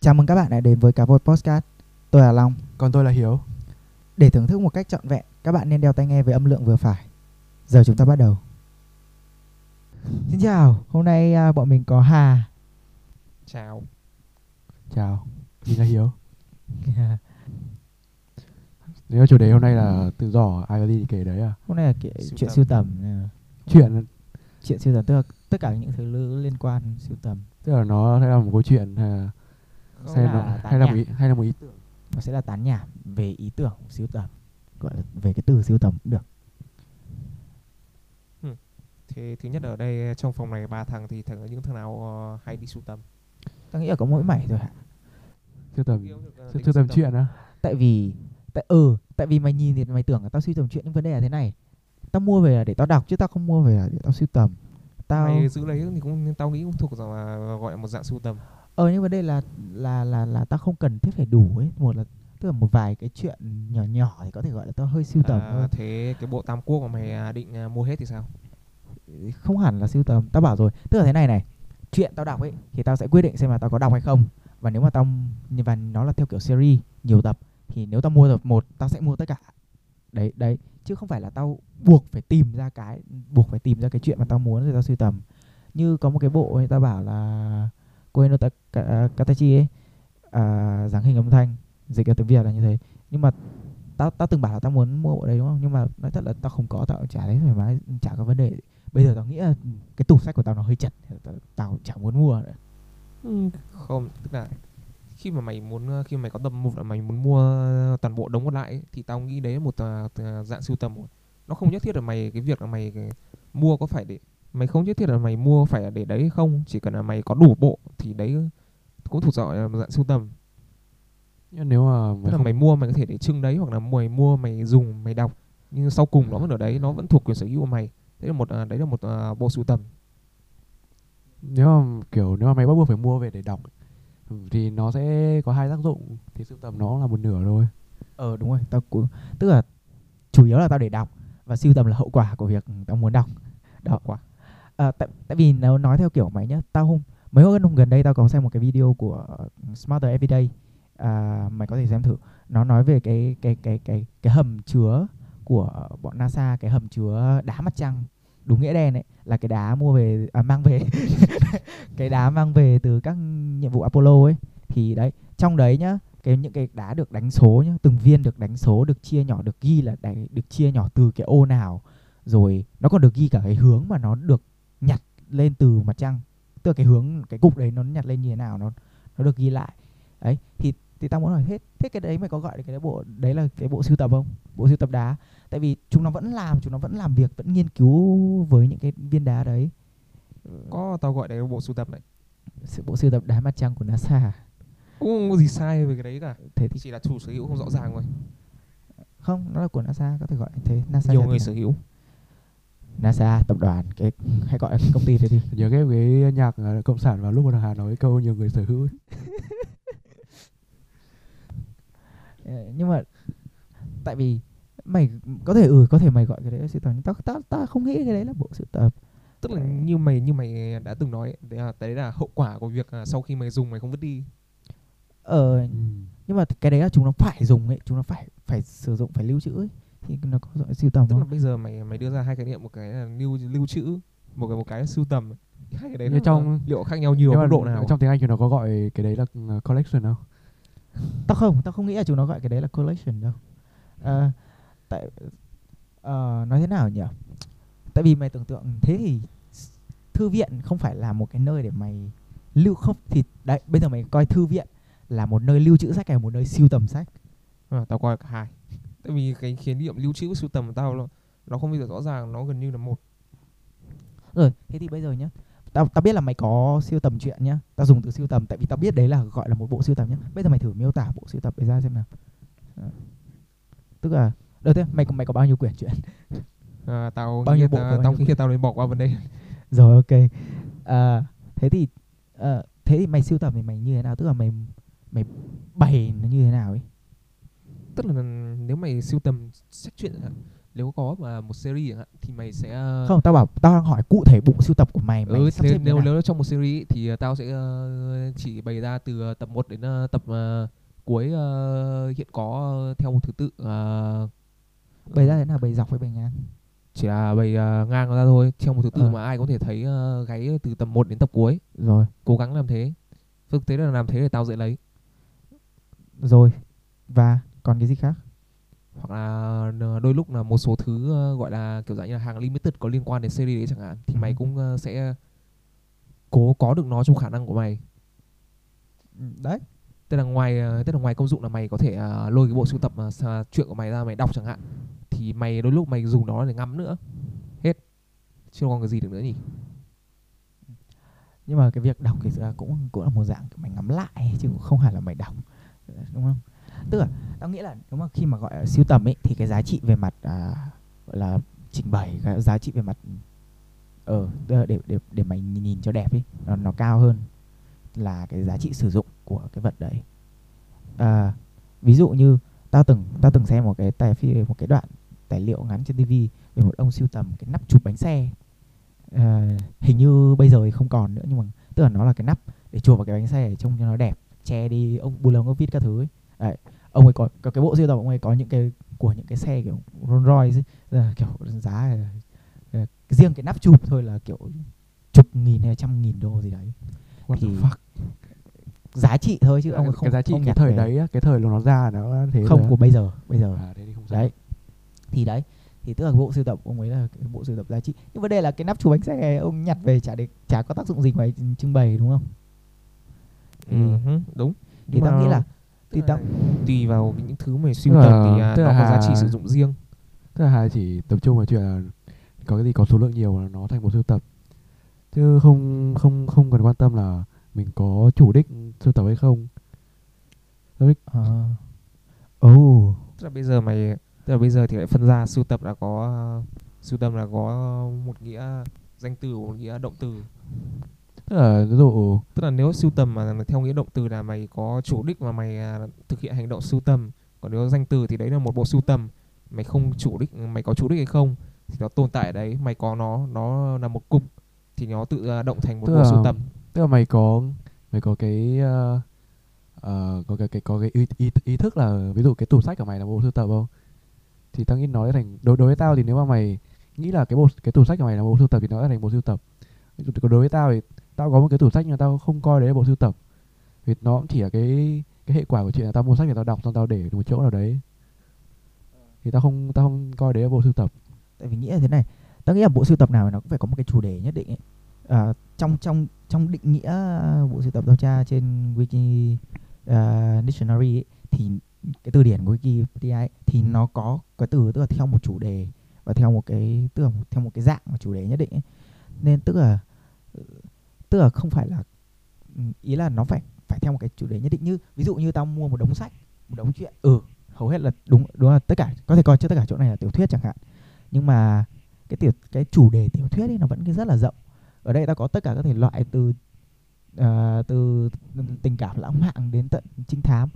Chào mừng các bạn đã đến với Cá Voi Podcast. Tôi là Long. Còn tôi là Hiếu. Để thưởng thức một cách trọn vẹn, các bạn nên đeo tai nghe với âm lượng vừa phải. Giờ chúng ta bắt đầu. Xin chào, hôm nay bọn mình có Hà. Chào. Chào, mình là Hiếu. Nếu chủ đề hôm nay là tự do, ai có gì thì kể đấy à? Hôm nay là chuyện sưu tầm. Chuyện sưu tầm, tức là tất cả những thứ liên quan sưu tầm. Tức là nó hay là một câu chuyện hay là một ý tưởng. Nó sẽ là tán nhảm về ý tưởng sưu tầm, gọi là về cái từ sưu tầm cũng được. Thế thứ nhất ở đây trong phòng này 3 thằng thì thằng những thằng nào hay đi sưu tầm? Tao nghĩ là có mỗi mày thôi hả? Sưu tầm chuyện á? Tại vì mày nhìn thì mày tưởng là tao sưu tầm chuyện, nhưng vấn đề là thế này. Tao mua về là để tao đọc chứ tao không mua về là để tao sưu tầm. Mày giữ lấy thì cũng tao nghĩ cũng thuộc rằng là gọi là một dạng sưu tầm. Nhưng vấn đề là tao không cần thiết phải đủ ấy. Một là tức là một vài cái chuyện nhỏ thì có thể gọi là tao hơi sưu tầm thôi. Thế cái bộ Tam Quốc của mày định mua hết thì sao? Không hẳn là sưu tầm, tao bảo rồi. Tức là thế này, chuyện tao đọc ấy thì tao sẽ quyết định xem là tao có đọc hay không. Và nếu mà nó là theo kiểu series nhiều tập thì nếu tao mua tập 1 tao sẽ mua tất cả. Đấy, chứ không phải là tao buộc phải tìm ra cái chuyện mà tao muốn rồi tao sưu tầm. Như có một cái bộ ấy, tao bảo là Koe no Katachi ấy, dáng hình âm thanh, dịch ra tiếng Việt là như thế. Nhưng mà tao từng bảo là tao muốn mua bộ đấy đúng không? Nhưng mà nói thật là tao không có, tao chả đấy thoải mái, chả có vấn đề. Bây giờ tao nghĩ là cái tủ sách của tao nó hơi chật, tao chả muốn mua nữa. Không, tức là khi mà mày có tầm 1 là mày muốn mua toàn bộ đống còn lại ấy, thì tao nghĩ đấy là một dạng sưu tầm. Nó không nhất thiết là mày cái việc là mày mua có phải để mày không nhất thiết là mày mua phải là để đấy hay không, chỉ cần là mày có đủ bộ thì đấy cũng thuộc dạng sưu tầm. Nhưng nếu mà mày mua mày có thể để trưng đấy, hoặc là mày mua mày dùng mày đọc, nhưng sau cùng nó vẫn ở đấy, nó vẫn thuộc quyền sở hữu của mày. Đấy là một bộ sưu tầm. Nếu mà mày bắt buộc phải mua về để đọc thì nó sẽ có 2 tác dụng, thì sưu tầm nó là một nửa thôi. Đúng rồi, tức là chủ yếu là tao để đọc và sưu tầm là hậu quả của việc tao muốn đọc. Đó quá. Tại vì nó nói theo kiểu mày nhá, mấy hôm gần đây tao có xem một cái video của Smarter Everyday, mày có thể xem thử. Nó nói về cái hầm chứa của bọn NASA, cái hầm chứa đá mặt trăng, đúng nghĩa đen ấy, là cái đá mang về cái đá mang về từ các nhiệm vụ Apollo ấy. Thì đấy, trong đấy nhá, những cái đá được đánh số nhá, từng viên được đánh số, được chia nhỏ, được ghi là được chia nhỏ từ cái ô nào, rồi nó còn được ghi cả cái hướng mà nó được nhặt lên từ mặt trăng, tức là cái hướng cái cục đấy nó nhặt lên như thế nào, nó được ghi lại đấy. Thì tao muốn hỏi thế cái đấy mày có gọi là cái bộ đấy là cái bộ sưu tập không? Bộ sưu tập đá. Tại vì chúng nó vẫn làm việc, vẫn nghiên cứu với những cái viên đá đấy. Có, tao gọi đấy là bộ sưu tập này. Bộ sưu tập đá mặt trăng của NASA. Cũng không có gì sai về cái đấy cả. Thế thì chỉ là chủ sở hữu không rõ ràng thôi. Không, nó là của NASA, có thể gọi thế. NASA nhiều người sở hữu. NASA, tập đoàn, cái hay gọi là công ty thế đi. Nhớ cái nhạc cộng sản vào lúc mà Hà nói câu nhiều người sở hữu. Nhưng mà tại vì mày có thể mày gọi cái đấy là sưu tập, nhưng tao không nghĩ cái đấy là bộ sưu tập. Tức là như mày đã từng nói đấy là hậu quả của việc sau khi mày dùng mày không vứt đi. Nhưng mà cái đấy là chúng nó phải dùng ấy, chúng nó phải sử dụng, phải lưu trữ ấy, thì nó có gọi sưu tầm không? Tức là bây giờ mày đưa ra 2 khái niệm, một cái là lưu trữ, một cái là sưu tầm. Hai cái đấy nó trong liệu khác nhau nhiều mức độ nào? Trong tiếng Anh thì nó có gọi cái đấy là collection không? Tao không nghĩ là chúng nó gọi cái đấy là collection đâu. Nói thế nào nhỉ? Tại vì mày tưởng tượng thế thì thư viện không phải là một cái nơi để mày lưu không thì đấy, bây giờ mày coi thư viện là một nơi lưu trữ sách hay một nơi sưu tầm sách? Tao coi cả hai. Tại vì cái khái niệm lưu trữ sưu tầm của tao nó không bao giờ rõ ràng, nó gần như là một. Rồi, thế thì bây giờ nhá. Tao biết là mày có sưu tầm chuyện nhá. Tao dùng từ sưu tầm tại vì tao biết đấy là gọi là một bộ sưu tầm nhá. Bây giờ mày thử miêu tả bộ sưu tập đấy ra xem nào. Tức là đầu tiên mày có bao nhiêu quyển chuyện? Tao bao nhiêu bộ? Tao khi tao lấy bỏ qua vấn đề. Rồi ok. Thế thì mày sưu tầm thì mày như thế nào? Tức là mày bày nó như thế nào ấy? Tức là nếu mày sưu tầm sách truyện Nếu có mà một series chẳng hạn thì mày sẽ... Không, tao bảo tao đang hỏi cụ thể bộ sưu tập của mày. Mày sắp xếp nếu nó trong một series thì tao sẽ chỉ bày ra từ tập 1 đến tập cuối hiện có theo một thứ tự. Bày ra thế nào? Bày dọc với bày ngang? Chỉ là bày ngang ra thôi, theo một thứ tự mà ai có thể thấy gáy từ tập 1 đến tập cuối. Rồi. Cố gắng làm thế. Thực tế là làm thế thì tao dễ lấy. Rồi. Và còn cái gì khác? Hoặc là đôi lúc là một số thứ gọi là kiểu dạng như là hàng limited có liên quan đến series đấy chẳng hạn, thì mày cũng sẽ cố có được nó trong khả năng của mày. Đấy. Tức là ngoài công dụng là mày có thể lôi cái bộ sưu tập chuyện của mày ra mày đọc chẳng hạn, thì mày đôi lúc mày dùng nó để ngắm nữa. Hết. Chứ còn cái gì được nữa nhỉ? Nhưng mà cái việc đọc thì cũng là một dạng mày ngắm lại chứ cũng không hẳn là mày đọc, đúng không? Tức là tao nghĩ là nếu mà khi mà gọi là sưu tầm ấy thì cái giá trị về mặt gọi là trình bày, cái giá trị về mặt để mày nhìn cho đẹp ấy nó cao hơn là cái giá trị sử dụng của cái vật đấy. Ví dụ như tao từng xem một cái đoạn tài liệu ngắn trên TV về một ông sưu tầm cái nắp chụp bánh xe. Hình như bây giờ thì không còn nữa, nhưng mà tức là nó là cái nắp để chụp vào cái bánh xe để trông cho nó đẹp, che đi ông bù lông ông vít các thứ ấy. Đấy, ông ấy có cái bộ sưu tập ông ấy có những cái của những cái xe kiểu Rolls Royce ấy, kiểu giá riêng cái nắp chụp thôi là kiểu chục nghìn hay trăm nghìn đô gì đấy. What thì the fuck? Giá trị thôi chứ ông ấy không, cái giá trị cái thời đấy, cái thời nó ra nó thế không đấy. Của bây giờ thế thì không đấy. Thì đấy, thì tức là bộ sưu tập ông ấy là cái bộ sưu tập giá trị, nhưng vấn đề là cái nắp chụp bánh xe này ông nhặt về chả có tác dụng gì ngoài trưng bày, đúng không? Đúng. Thì tao nghĩ là tùy vào những thứ mà sưu tập thì nó có giá trị sử dụng riêng. Tức là Hà chỉ tập trung vào chuyện là có cái gì có số lượng nhiều là nó thành một sưu tập, chứ không cần quan tâm là mình có chủ đích sưu tập hay không. Tức là bây giờ thì lại phân ra sưu tập là có một nghĩa danh từ, một nghĩa động từ. Tức là nếu sưu tầm mà theo nghĩa động từ là mày có chủ đích mà mày thực hiện hành động sưu tầm. Còn nếu danh từ thì đấy là một bộ sưu tầm, mày không chủ đích, mày có chủ đích hay không thì nó tồn tại ở đấy, mày có nó là một cục thì nó tự động thành một bộ sưu tầm. Tức là mày có cái ý thức là ví dụ cái tủ sách của mày là bộ sưu tập không? Thì tao nghĩ nó sẽ thành, đối với tao thì nếu mà mày nghĩ là cái tủ sách của mày là bộ sưu tập thì nó sẽ thành bộ sưu tập. Đối với tao thì tao có một cái tủ sách nhưng tao không coi đấy là bộ sưu tập, vì nó cũng chỉ là cái hệ quả của chuyện là tao mua sách để tao đọc, xong tao để một chỗ nào đấy, thì tao không coi đấy là bộ sưu tập. Tại vì nghĩ là thế này, tao nghĩ là bộ sưu tập nào nó cũng phải có một cái chủ đề nhất định ấy. Trong định nghĩa bộ sưu tập tao tra trên Wiki Dictionary ấy, thì cái từ điển của Wikipedia ấy, thì nó có cái từ tức là theo một chủ đề và theo một cái tức là theo một cái dạng và chủ đề nhất định ấy. Nên tức là không phải là, ý là nó phải theo một cái chủ đề nhất định. Như ví dụ như tao mua một đống sách, một đống chuyện, hầu hết là đúng là tất cả có thể coi cho tất cả chỗ này là tiểu thuyết chẳng hạn, nhưng mà cái chủ đề tiểu thuyết ấy nó vẫn rất là rộng. Ở đây tao có tất cả các thể loại từ tình cảm lãng mạn đến tận trinh thám,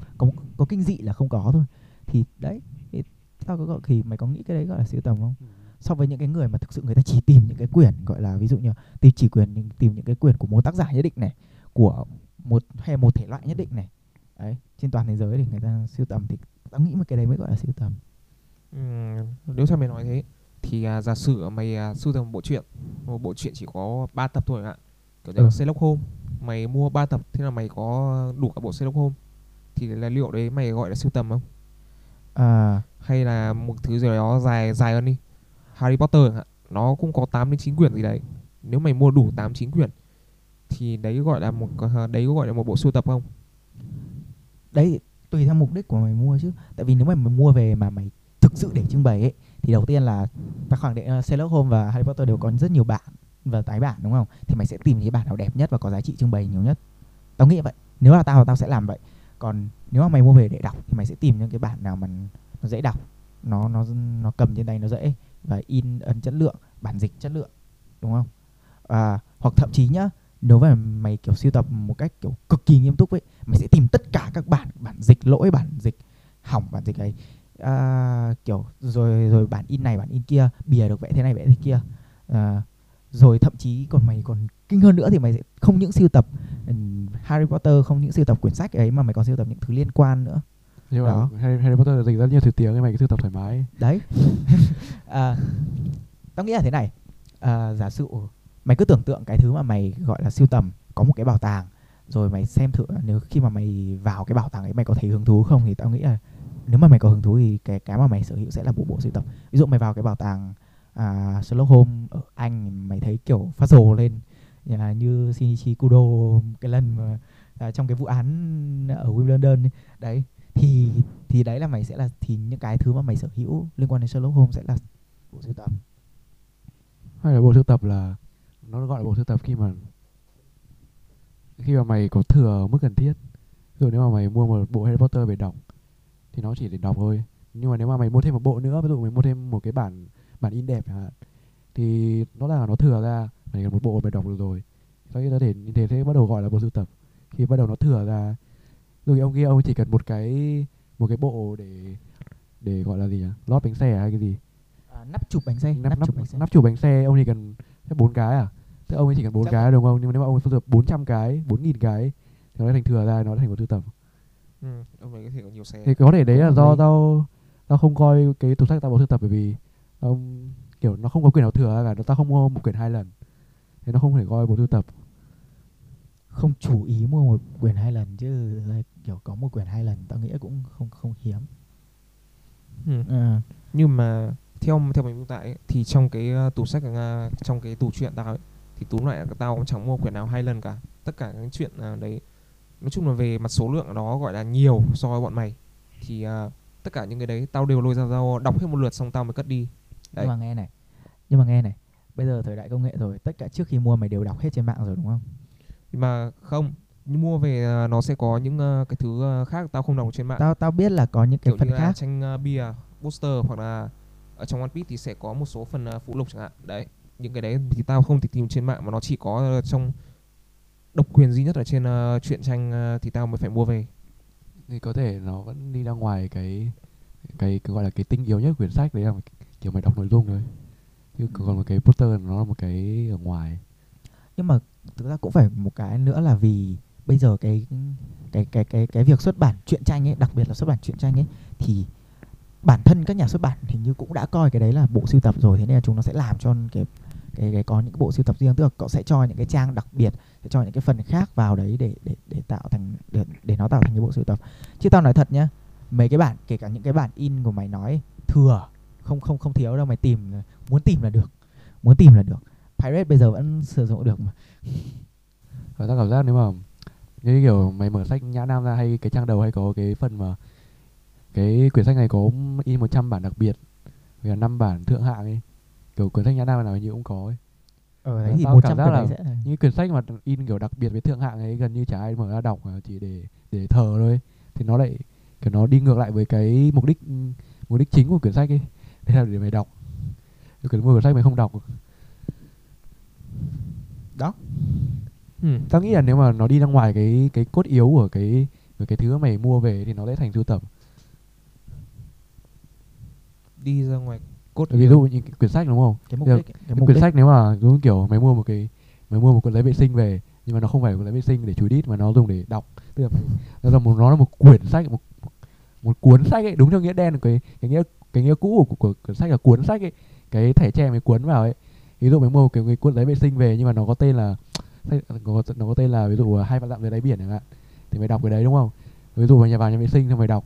có kinh dị là không có thôi. Thì đấy, thì tao có gọi thì mày có nghĩ cái đấy gọi là sưu tầm không? So với những cái người mà thực sự người ta chỉ tìm những cái quyển gọi là ví dụ như tìm những cái quyển của một tác giả nhất định này, của một hay một thể loại nhất định này đấy, trên toàn thế giới thì người ta sưu tầm, thì tao nghĩ mà cái đấy mới gọi là sưu tầm. Nếu sao mày nói thế thì giả sử mày sưu tầm một bộ truyện chỉ có 3 tập thôi ạ, kiểu như Sherlock Holmes, mày mua 3 tập thế là mày có đủ cả bộ Sherlock Holmes, thì là liệu đấy mày gọi là sưu tầm không? Hay là một thứ gì đó dài dài hơn đi, Harry Potter nó cũng có 8 đến 9 quyển gì đấy. Nếu mày mua đủ 8-9 quyển thì đấy gọi là một bộ sưu tập không? Đấy tùy theo mục đích của mày mua chứ. Tại vì nếu mày mua về mà mày thực sự để trưng bày ấy, thì đầu tiên là ta khẳng định Sherlock Holmes và Harry Potter đều có rất nhiều bản và tái bản, đúng không? Thì mày sẽ tìm những bản nào đẹp nhất và có giá trị trưng bày nhiều nhất. Tao nghĩ vậy. Nếu là tao sẽ làm vậy. Còn nếu mà mày mua về để đọc thì mày sẽ tìm những cái bản nào mà nó dễ đọc, nó cầm trên tay nó dễ và in ấn chất lượng, bản dịch chất lượng, đúng không? Hoặc thậm chí nhá, nếu mà mày kiểu sưu tập một cách kiểu cực kỳ nghiêm túc ấy, mày sẽ tìm tất cả các bản dịch lỗi, bản dịch hỏng, bản dịch ấy kiểu rồi bản in này bản in kia, bìa được vẽ thế kia, rồi thậm chí còn mày còn kinh hơn nữa thì mày sẽ không những sưu tập Harry Potter, không những sưu tập quyển sách ấy mà mày còn sưu tập những thứ liên quan nữa. Nhưng mà Harry Potter dịch ra nhiều thứ tiếng nên mày cứ sưu tập thoải mái đấy. Tao nghĩ là thế này, giả sử mày cứ tưởng tượng cái thứ mà mày gọi là sưu tầm có một cái bảo tàng, rồi mày xem thử nếu khi mà mày vào cái bảo tàng ấy mày có thấy hứng thú không, thì tao nghĩ là nếu mà mày có hứng thú thì cái mà mày sở hữu sẽ là bộ sưu tập. Ví dụ mày vào cái bảo tàng Sherlock Holmes ở Anh, mày thấy kiểu phát rồ lên như Shinichi Kudo cái lần mà trong cái vụ án ở Wimbledon đấy, thì đấy là mày sẽ là, thì những cái thứ mà mày sở hữu liên quan đến Sherlock Holmes sẽ là bộ sưu tập. Hay là bộ sưu tập là nó gọi là bộ sưu tập khi mà mày có thừa mức cần thiết. Rồi nếu mà mày mua một bộ Harry Potter về đọc thì nó chỉ để đọc thôi, nhưng mà nếu mà mày mua thêm một bộ nữa, ví dụ mày mua thêm một cái bản in đẹp thì nó là nó thừa ra, mày cần một bộ mày đọc được rồi. Sau khi ta để như thế sẽ bắt đầu gọi là bộ sưu tập. Khi bắt đầu nó thừa ra rồi, ông kia ông chỉ cần một cái bộ để gọi là gì nhỉ, lót bánh xe hay cái gì, nắp chụp bánh xe, nắp chụp bánh xe, ông chỉ cần 4 cái Thế ông ấy chỉ cần 4 cái đúng không? Nhưng mà nếu mà ông ấy sưu tập 400 cái, 4000 cái thì nó thành thừa ra, nó thành một sưu tập. Ông ấy có thể có nhiều xe. Thì có thể đấy là do tao không coi cái tủ sách tao bộ sưu tập, bởi vì kiểu nó không có quyển nào thừa ra cả, tao không mua một quyển 2 lần. Thế nó không thể coi bộ sưu tập. Không chú ý mua một quyển 2 lần chứ kiểu có một quyển 2 lần tao nghĩ cũng không hiếm. Nhưng mà theo mình hiện tại thì trong cái tủ sách trong cái tủ truyện tao ấy, thì tú lại tao cũng chẳng mua quyển nào 2 lần cả. Tất cả những chuyện đấy nói chung là về mặt số lượng nó gọi là nhiều so với bọn mày, thì tất cả những cái đấy tao đều lôi ra tao đọc hết một lượt xong tao mới cất đi đấy. Nhưng mà nghe này, bây giờ thời đại công nghệ rồi, tất cả trước khi mua mày đều đọc hết trên mạng rồi đúng không? Mà không, mua về nó sẽ có những cái thứ khác tao không đọc trên mạng. Tao biết là có những cái kiểu phần khác, tranh bìa, poster, hoặc là ở trong One Piece thì sẽ có một số phần phụ lục chẳng hạn. Đấy, những cái đấy thì tao không thể tìm trên mạng, mà nó chỉ có trong độc quyền duy nhất ở trên truyện tranh thì tao mới phải mua về. Thì có thể nó vẫn đi ra ngoài cái gọi là cái tinh yếu nhất quyển sách, đấy là kiểu mày đọc nội dung thôi. Chứ còn một cái poster nó là một cái ở ngoài. Nhưng mà thực ra cũng phải một cái nữa là vì bây giờ cái việc xuất bản truyện tranh ấy, đặc biệt là xuất bản truyện tranh ấy, thì bản thân các nhà xuất bản hình như cũng đã coi cái đấy là bộ sưu tập rồi, thế nên là chúng nó sẽ làm cho cái có những cái bộ sưu tập riêng, tức là cậu sẽ cho những cái trang đặc biệt, sẽ cho những cái phần khác vào đấy để tạo thành để nó tạo thành cái bộ sưu tập. Chứ tao nói thật nhá, mấy cái bản, kể cả những cái bản in của mày nói thừa không thiếu đâu, mày muốn tìm là được. Pirate bây giờ vẫn sử dụng được mà. Tao cảm giác nếu mà như kiểu mày mở sách Nhã Nam ra, hay cái trang đầu hay có cái phần mà cái quyển sách này có in 100 bản đặc biệt và 5 bản thượng hạng ấy, kiểu quyển sách Nhã Nam nào như cũng có ấy. Đấy thì 100 cảm giác là những quyển sách mà in kiểu đặc biệt với thượng hạng ấy gần như chả ai mở ra đọc, chỉ để thờ thôi. Thì nó lại kiểu nó đi ngược lại với cái mục đích chính của quyển sách ấy, đấy là để mày đọc. Quyển mua quyển sách mày không đọc đó. Tao nghĩ là nếu mà nó đi ra ngoài cái cốt yếu của cái thứ mày mua về thì nó sẽ thành sưu tập. Đi ra ngoài cốt, ví dụ như quyển sách đúng không? Quyển sách nếu mà đúng kiểu mày mua một cuốn giấy vệ sinh về, nhưng mà nó không phải cuốn giấy vệ sinh để chú đít mà nó dùng để đọc, tức là nó là một quyển sách, một cuốn sách ấy, đúng theo nghĩa đen, cái nghĩa cũ của cuốn sách là cuốn sách ấy, cái thẻ tre mày cuốn vào ấy. Ví dụ mày mua cái cuốn giấy vệ sinh về nhưng mà nó có tên là ví dụ 2 vạn dặm dưới đáy biển chẳng hạn, thì mày đọc cái đấy đúng không? Ví dụ mày vào nhà vệ sinh xong mày đọc,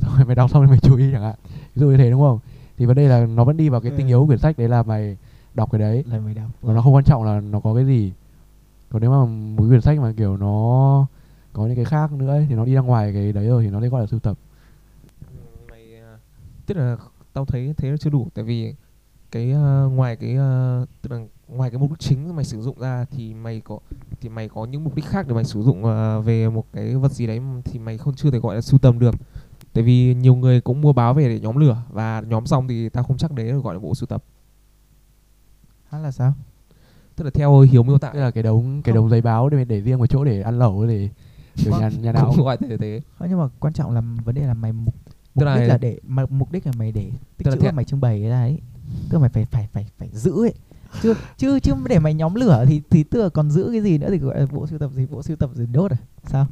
rồi mày đọc xong rồi mày chú ý chẳng hạn, ví dụ như thế đúng không? Thì vấn đề là nó vẫn đi vào cái tình yếu của quyển sách, đấy là mày đọc cái đấy, còn nó không quan trọng là nó có cái gì. Còn nếu mà một quyển sách mà kiểu nó có những cái khác nữa ấy, thì nó đi ra ngoài cái đấy rồi thì nó sẽ gọi là sưu tập. Tức là tao thấy thế là chưa đủ, tại vì cái tức là ngoài cái mục đích chính mày sử dụng ra thì mày có những mục đích khác để mày sử dụng về một cái vật gì đấy thì mày không chưa thể gọi là sưu tầm được. Tại vì nhiều người cũng mua báo về để nhóm lửa và nhóm xong thì tao không chắc đấy là gọi là bộ sưu tập. Hay là sao? Tức là theo Hiếu miêu tả là cái đống giấy báo để riêng một chỗ để ăn lẩu thì nhà nào cũng gọi thế. Nhưng mà quan trọng là vấn đề là mày Mục đích là để mà mục đích là mày để tích trữ mày trưng bày ra ấy. Tức là mày phải giữ ấy. Chứ để mày nhóm lửa thì tức là còn giữ cái gì nữa, thì gọi là bộ sưu tập gì đốt à? Sao?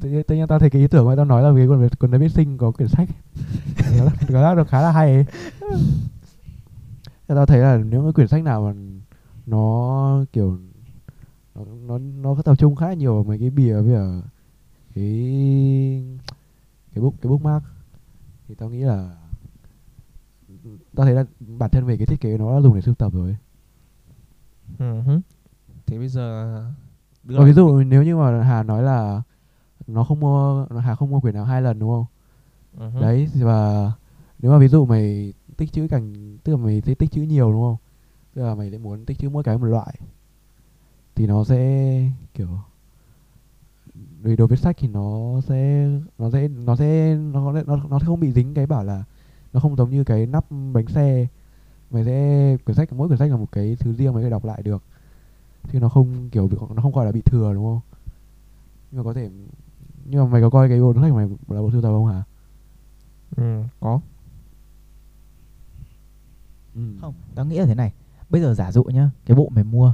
Tự nhiên tao thấy cái ý tưởng mà tao nói là cái con đấy biết sinh có quyển sách. Nó khá là hay ấy. Tao thấy là những cái quyển sách nào mà nó kiểu nó có tập trung khá nhiều vào mấy cái bìa với ở cái bookmark, thì tao nghĩ là tao thấy là bản thân về cái thiết kế nó đã dùng để sưu tập rồi. Thế bây giờ ví dụ nếu như mà Hà nói là Hà không mua quyển nào hai lần đúng không? Đấy, và nếu mà ví dụ mày tích trữ càng, tức là mày sẽ tích trữ nhiều đúng không? Tức là mày sẽ muốn tích trữ mỗi cái một loại, thì nó sẽ kiểu vì đồ viết sách thì nó sẽ không bị dính cái bảo là nó không giống như cái nắp bánh xe, mày sẽ mỗi quyển sách là một cái thứ riêng mày có thể đọc lại được, chứ nó không kiểu nó không gọi là bị thừa đúng không? Nhưng mà có thể, nhưng mà mày có coi cái bộ sách của mày là bộ sưu tập không hả? Có. Không, tao nghĩ là thế này. Bây giờ giả dụ nhá, cái bộ mày mua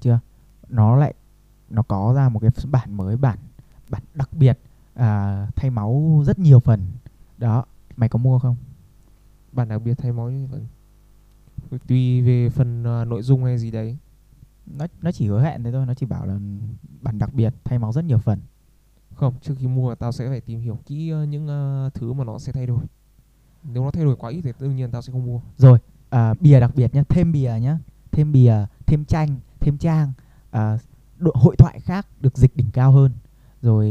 chưa, nó có ra một cái bản mới, bản đặc biệt, thay máu rất nhiều phần. Đó, mày có mua không? Bản đặc biệt thay máu nhiều phần. Tùy về phần nội dung hay gì đấy. Nó chỉ hứa hẹn thế thôi, nó chỉ bảo là bản đặc biệt thay máu rất nhiều phần. Không, trước khi mua tao sẽ phải tìm hiểu kỹ những thứ mà nó sẽ thay đổi. Nếu nó thay đổi quá ít thì đương nhiên tao sẽ không mua. Rồi, bìa đặc biệt nhá, thêm bìa nhá, thêm bìa, thêm tranh, thêm trang, hội thoại khác được dịch đỉnh cao hơn. Rồi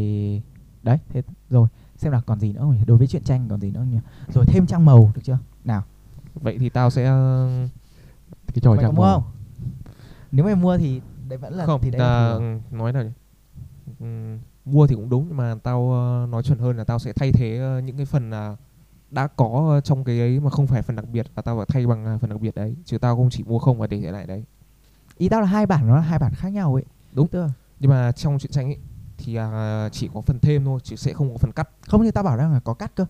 đấy, thế rồi, xem là còn gì nữa không? Đối với truyện tranh còn gì nữa nhỉ? Rồi thêm trang màu được chưa? Nào. Vậy thì tao sẽ cái trò trang màu. Không? Nếu mày mua thì đấy vẫn là không, thì đấy là nói là mua thì cũng đúng, nhưng mà tao nói chuẩn hơn là tao sẽ thay thế những cái phần đã có trong cái ấy mà không phải phần đặc biệt, và tao phải thay bằng phần đặc biệt đấy, chứ tao không chỉ mua không và để lại đấy. Ý tao là hai bản khác nhau ấy. Đúng. Nhưng mà trong truyện tranh ấy thì chỉ có phần thêm thôi, chứ sẽ không có phần cắt. Không, như tao bảo đang là có cắt cơ.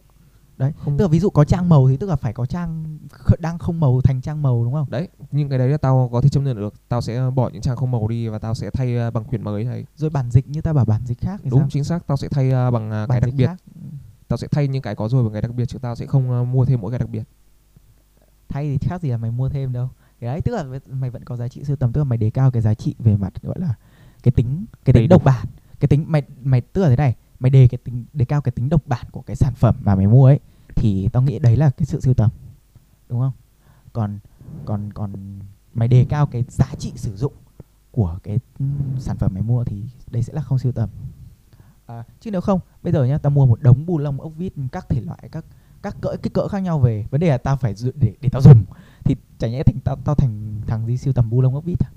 Đấy, không. Tức là ví dụ có trang màu thì tức là phải có trang đang không màu thành trang màu đúng không? Đấy, nhưng cái đấy là tao có thể chấp nhận được. Tao sẽ bỏ những trang không màu đi và tao sẽ thay bằng quyển mới này. Rồi bản dịch, như tao bảo bản dịch khác thì đúng, sao? Chính xác, tao sẽ thay bằng cái đặc biệt khác. Tao sẽ thay những cái có rồi bằng cái đặc biệt, chứ tao sẽ không mua thêm mỗi cái đặc biệt. Thay thì khác gì là mày mua thêm đâu. Cái đấy tức là mày vẫn có giá trị sưu tầm, tức là mày đề cao cái giá trị về mặt gọi là cái tính độc bản, cái tính mày tức là thế này, mày đề cao cái tính độc bản của cái sản phẩm mà mày mua ấy, thì tao nghĩ đấy là cái sự sưu tầm, đúng không? Còn mày đề cao cái giá trị sử dụng của cái sản phẩm mày mua thì đây sẽ là không sưu tầm. Chứ nếu không, bây giờ nhá, tao mua một đống bu lông ốc vít các thể loại, các kích cỡ khác nhau về, vấn đề là tao phải để tao dùng, thì chả nhẽ tao thành thằng gì sưu tầm bu lông ốc vít à?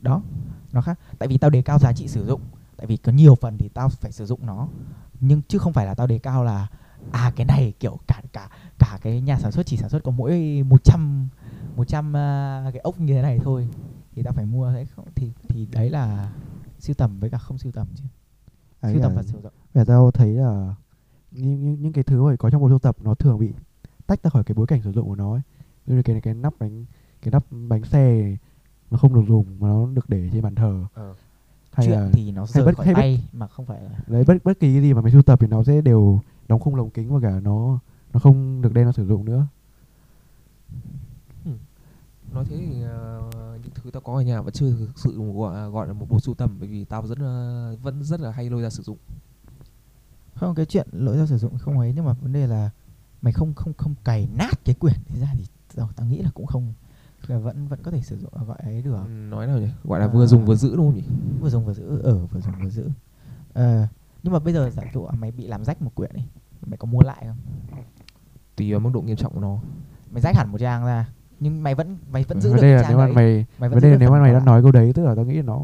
Đó, nó khác. Tại vì tao đề cao giá trị sử dụng, tại vì có nhiều phần thì tao phải sử dụng nó, nhưng chứ không phải là tao đề cao là cái này kiểu cả cái nhà sản xuất chỉ sản xuất có mỗi 100 cái ốc như thế này thôi thì tao phải mua. Thế không thì đấy là sưu tầm với cả không sưu tầm chứ. Sưu tập và sử dụng. Và tao thấy là những cái thứ mà có trong bộ sưu tập nó thường bị tách ra khỏi cái bối cảnh sử dụng của nó ấy. Như cái nắp bánh xe này, nó không được dùng mà nó được để trên bàn thờ. Hay chuyện là thì nó rời khỏi tay mà không phải là đấy, bất kỳ cái gì mà mày sưu tập thì nó sẽ đều đóng khung lồng kính, và cả nó không được đem nó sử dụng nữa. Nói thế thì những thứ tao có ở nhà vẫn chưa thực sự gọi là một bộ sưu tầm, bởi vì tao vẫn rất là hay lôi ra sử dụng. Không, cái chuyện lôi ra sử dụng không ấy, nhưng mà vấn đề là mày không cày nát cái quyển đấy ra thì tao nghĩ là cũng không, là vẫn có thể sử dụng gọi ấy được. Nói nào nhỉ, gọi là vừa dùng vừa giữ đúng không nhỉ? Vừa dùng vừa giữ. Nhưng mà bây giờ giả dụ mày bị làm rách một quyển đi, mày có mua lại không? Tùy vào mức độ nghiêm trọng của nó. Mày rách hẳn một trang ra nhưng mày vẫn giữ được cái trang đấy. Nếu mà mày đã nói câu đấy, tức là tao nghĩ nó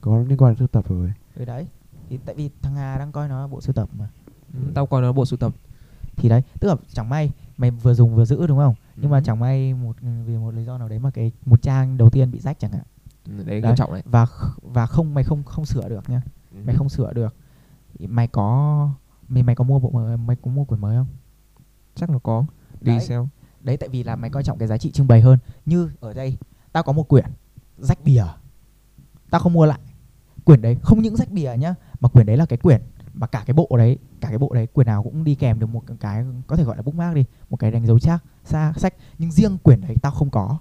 có liên quan đến sưu tập rồi. Đấy, thì tại vì thằng Hà đang coi nó là bộ sưu tập mà. Tao coi nó là bộ sưu tập. Thì đấy, tức là chẳng may mày vừa dùng vừa giữ đúng không? Nhưng mà chẳng may vì một lý do nào đấy mà cái một trang đầu tiên bị rách chẳng hạn. Đấy quan trọng đấy. Và mày không sửa được nhá. Mày không sửa được. Mày có mua quyển mới không? Chắc nó có. Đi đấy. Xem. Đấy, tại vì là mày coi trọng cái giá trị trưng bày hơn. Như ở đây, tao có một quyển rách bìa, tao không mua lại. Quyển đấy không những rách bìa nhá, mà quyển đấy là cái quyển mà cả cái bộ đấy, quyển nào cũng đi kèm được một cái có thể gọi là bookmark đi, một cái đánh dấu chác xa sách. Nhưng riêng quyển đấy tao không có.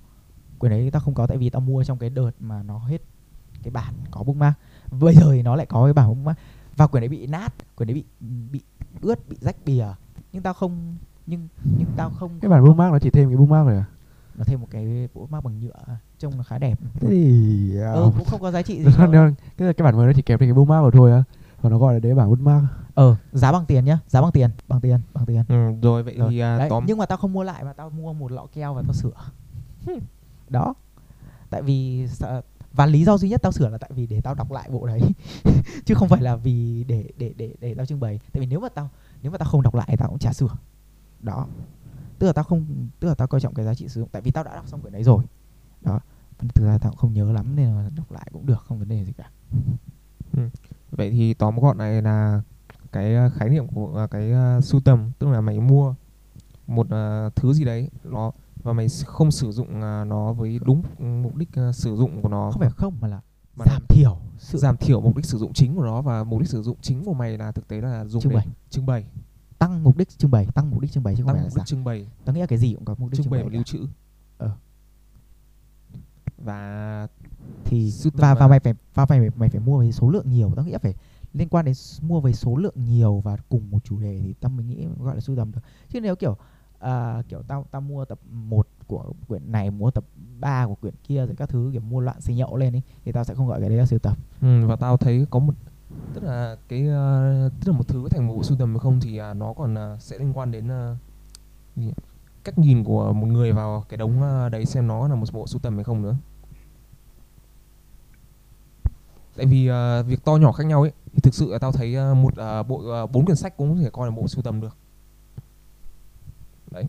Quyển đấy tao không có tại vì tao mua trong cái đợt mà nó hết cái bản có bookmark. Bây giờ thì nó lại có cái bản bookmark. Và quyển đấy bị nát, quyển đấy bị ướt, bị rách bìa. Nhưng tao không, nhưng tao không. Cái bản bookmark nó chỉ thêm cái bookmark rồi à? Nó thêm một cái bookmark bằng nhựa, trông nó khá đẹp. Thế thì cũng không có giá trị gì. Cái bản mới nó chỉ kèm thêm cái bookmark vào thôi á. Còn nó gọi là đấy bản bookmark. Giá bằng tiền nhá, giá bằng tiền, bằng tiền. Rồi vậy rồi. Thì đấy, tóm. Nhưng mà tao không mua lại mà tao mua một lọ keo và tao sửa. Đó. Tại vì và lý do duy nhất tao sửa là tại vì để tao đọc lại bộ đấy chứ không phải là vì để tao trưng bày. Tại vì nếu mà tao không đọc lại tao cũng chả sửa. Đó. Tức là tao coi trọng cái giá trị sử dụng tại vì tao đã đọc xong quyển đấy rồi. Đó. Thực ra tao cũng không nhớ lắm nên là đọc lại cũng được, không vấn đề gì cả. Vậy thì tóm gọn này là cái khái niệm của cái sưu tầm, tức là mày mua một thứ gì đấy nó và mày không sử dụng nó với đúng mục đích sử dụng của nó. Không phải không mà giảm thiểu mục đích sử dụng chính của nó, và mục đích sử dụng chính của mày là thực tế là dùng để trưng bày. Tăng mục đích trưng bày chứ không phải là giảm. Trưng bày. Tao nghĩ là cái gì cũng có mục đích trưng bày và lưu trữ. Và thì mày phải mua với số lượng nhiều. Tao nghĩ là phải liên quan đến mua với số lượng nhiều và cùng một chủ đề thì tao mới nghĩ gọi là sưu tầm được. Chứ nếu kiểu tao mua tập 1 của quyển này, mua tập 3 của quyển kia rồi các thứ, kiểu mua loạn xì nhậu lên ấy, thì tao sẽ không gọi cái đấy là sưu tầm. Và tao thấy có một tức là một thứ có thành một sưu tầm hay không thì nó còn sẽ liên quan đến cách nhìn của một người vào cái đống đấy, xem nó là một bộ sưu tầm hay không nữa. Tại vì việc to nhỏ khác nhau ấy thì thực sự là tao thấy một bộ 4 quyển sách cũng có thể coi là bộ sưu tầm được. Đấy.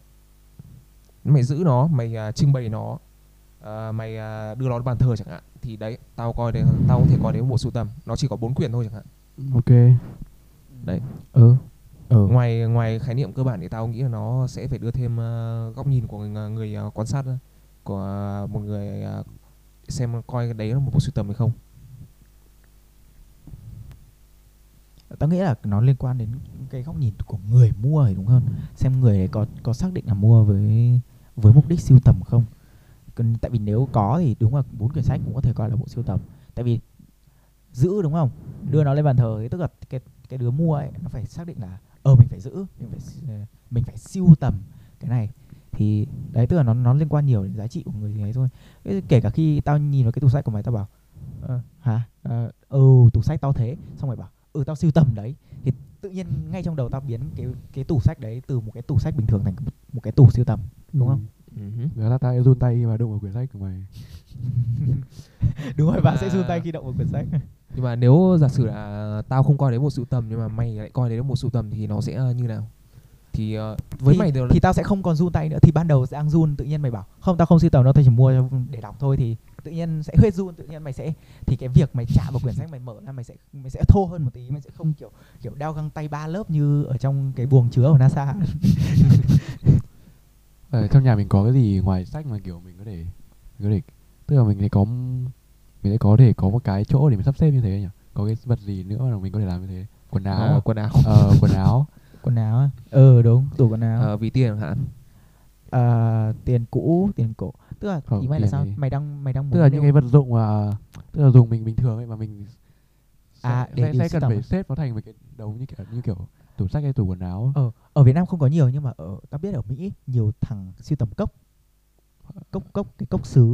Mày giữ nó, mày trưng bày nó, mày đưa nó đến bàn thờ chẳng hạn, thì đấy tao có thể coi đến một bộ sưu tầm. Nó chỉ có 4 quyển thôi chẳng hạn. Ok. Đấy. Ngoài khái niệm cơ bản thì tao nghĩ là nó sẽ phải đưa thêm góc nhìn của người quan sát, của một người xem coi đấy là một bộ sưu tầm hay không. Tao nghĩ là nó liên quan đến cái góc nhìn của người mua thì đúng hơn. Xem người đấy có xác định là mua với mục đích sưu tầm không. Tại vì nếu có thì đúng là 4 quyển sách cũng có thể coi là bộ sưu tầm. Tại vì giữ đúng không? Đưa nó lên bàn thờ, tức là cái đứa mua ấy nó phải xác định là mình phải giữ, mình phải sưu tầm cái này. Thì đấy, tức là nó liên quan nhiều đến giá trị của người gì ấy thôi. Kể cả khi tao nhìn vào cái tủ sách của mày tao bảo tủ sách to thế, xong mày bảo tao sưu tầm đấy, thì tự nhiên ngay trong đầu tao biến cái tủ sách đấy từ một cái tủ sách bình thường thành một cái tủ sưu tầm, đúng không? Đó là tao run tay và đụng vào quyển sách của mày. Đúng rồi, bạn sẽ run tay khi động vào quyển sách. Nhưng mà nếu giả sử là tao không coi đấy một sưu tầm nhưng mà mày lại coi đấy một sưu tầm thì nó sẽ như nào? Thì với mày thì tao sẽ không còn run tay nữa. Thì ban đầu đang run tự nhiên mày bảo không, tao không sưu tầm đâu, tao chỉ mua để đọc thôi, thì tự nhiên sẽ hết run. Tự nhiên mày sẽ, thì cái việc mày chạm vào quyển sách, mày mở ra, mày sẽ thô hơn một tí, mày sẽ không kiểu đeo găng tay 3 lớp như ở trong cái buồng chứa của NASA. Trong nhà mình có cái gì ngoài sách mà kiểu mình có thể tức là mình sẽ có một cái chỗ để mình sắp xếp như thế nhỉ? Có cái vật gì nữa mà mình có thể làm như thế? Quần áo. Đúng, tủ quần áo. Ví tiền chẳng hạn. Tiền cũ, tiền cổ. Tức là ý mày là sao? Thì... Mày đang muốn. Tức là những cái vật dụng mà tức là dùng mình bình thường ấy mà mình sẽ cần phải xếp nó thành một cái đống như kiểu tủ sách hay tủ quần áo. Ở Việt Nam không có nhiều nhưng mà tao biết ở Mỹ nhiều thằng siêu tầm cốc cái cốc sứ,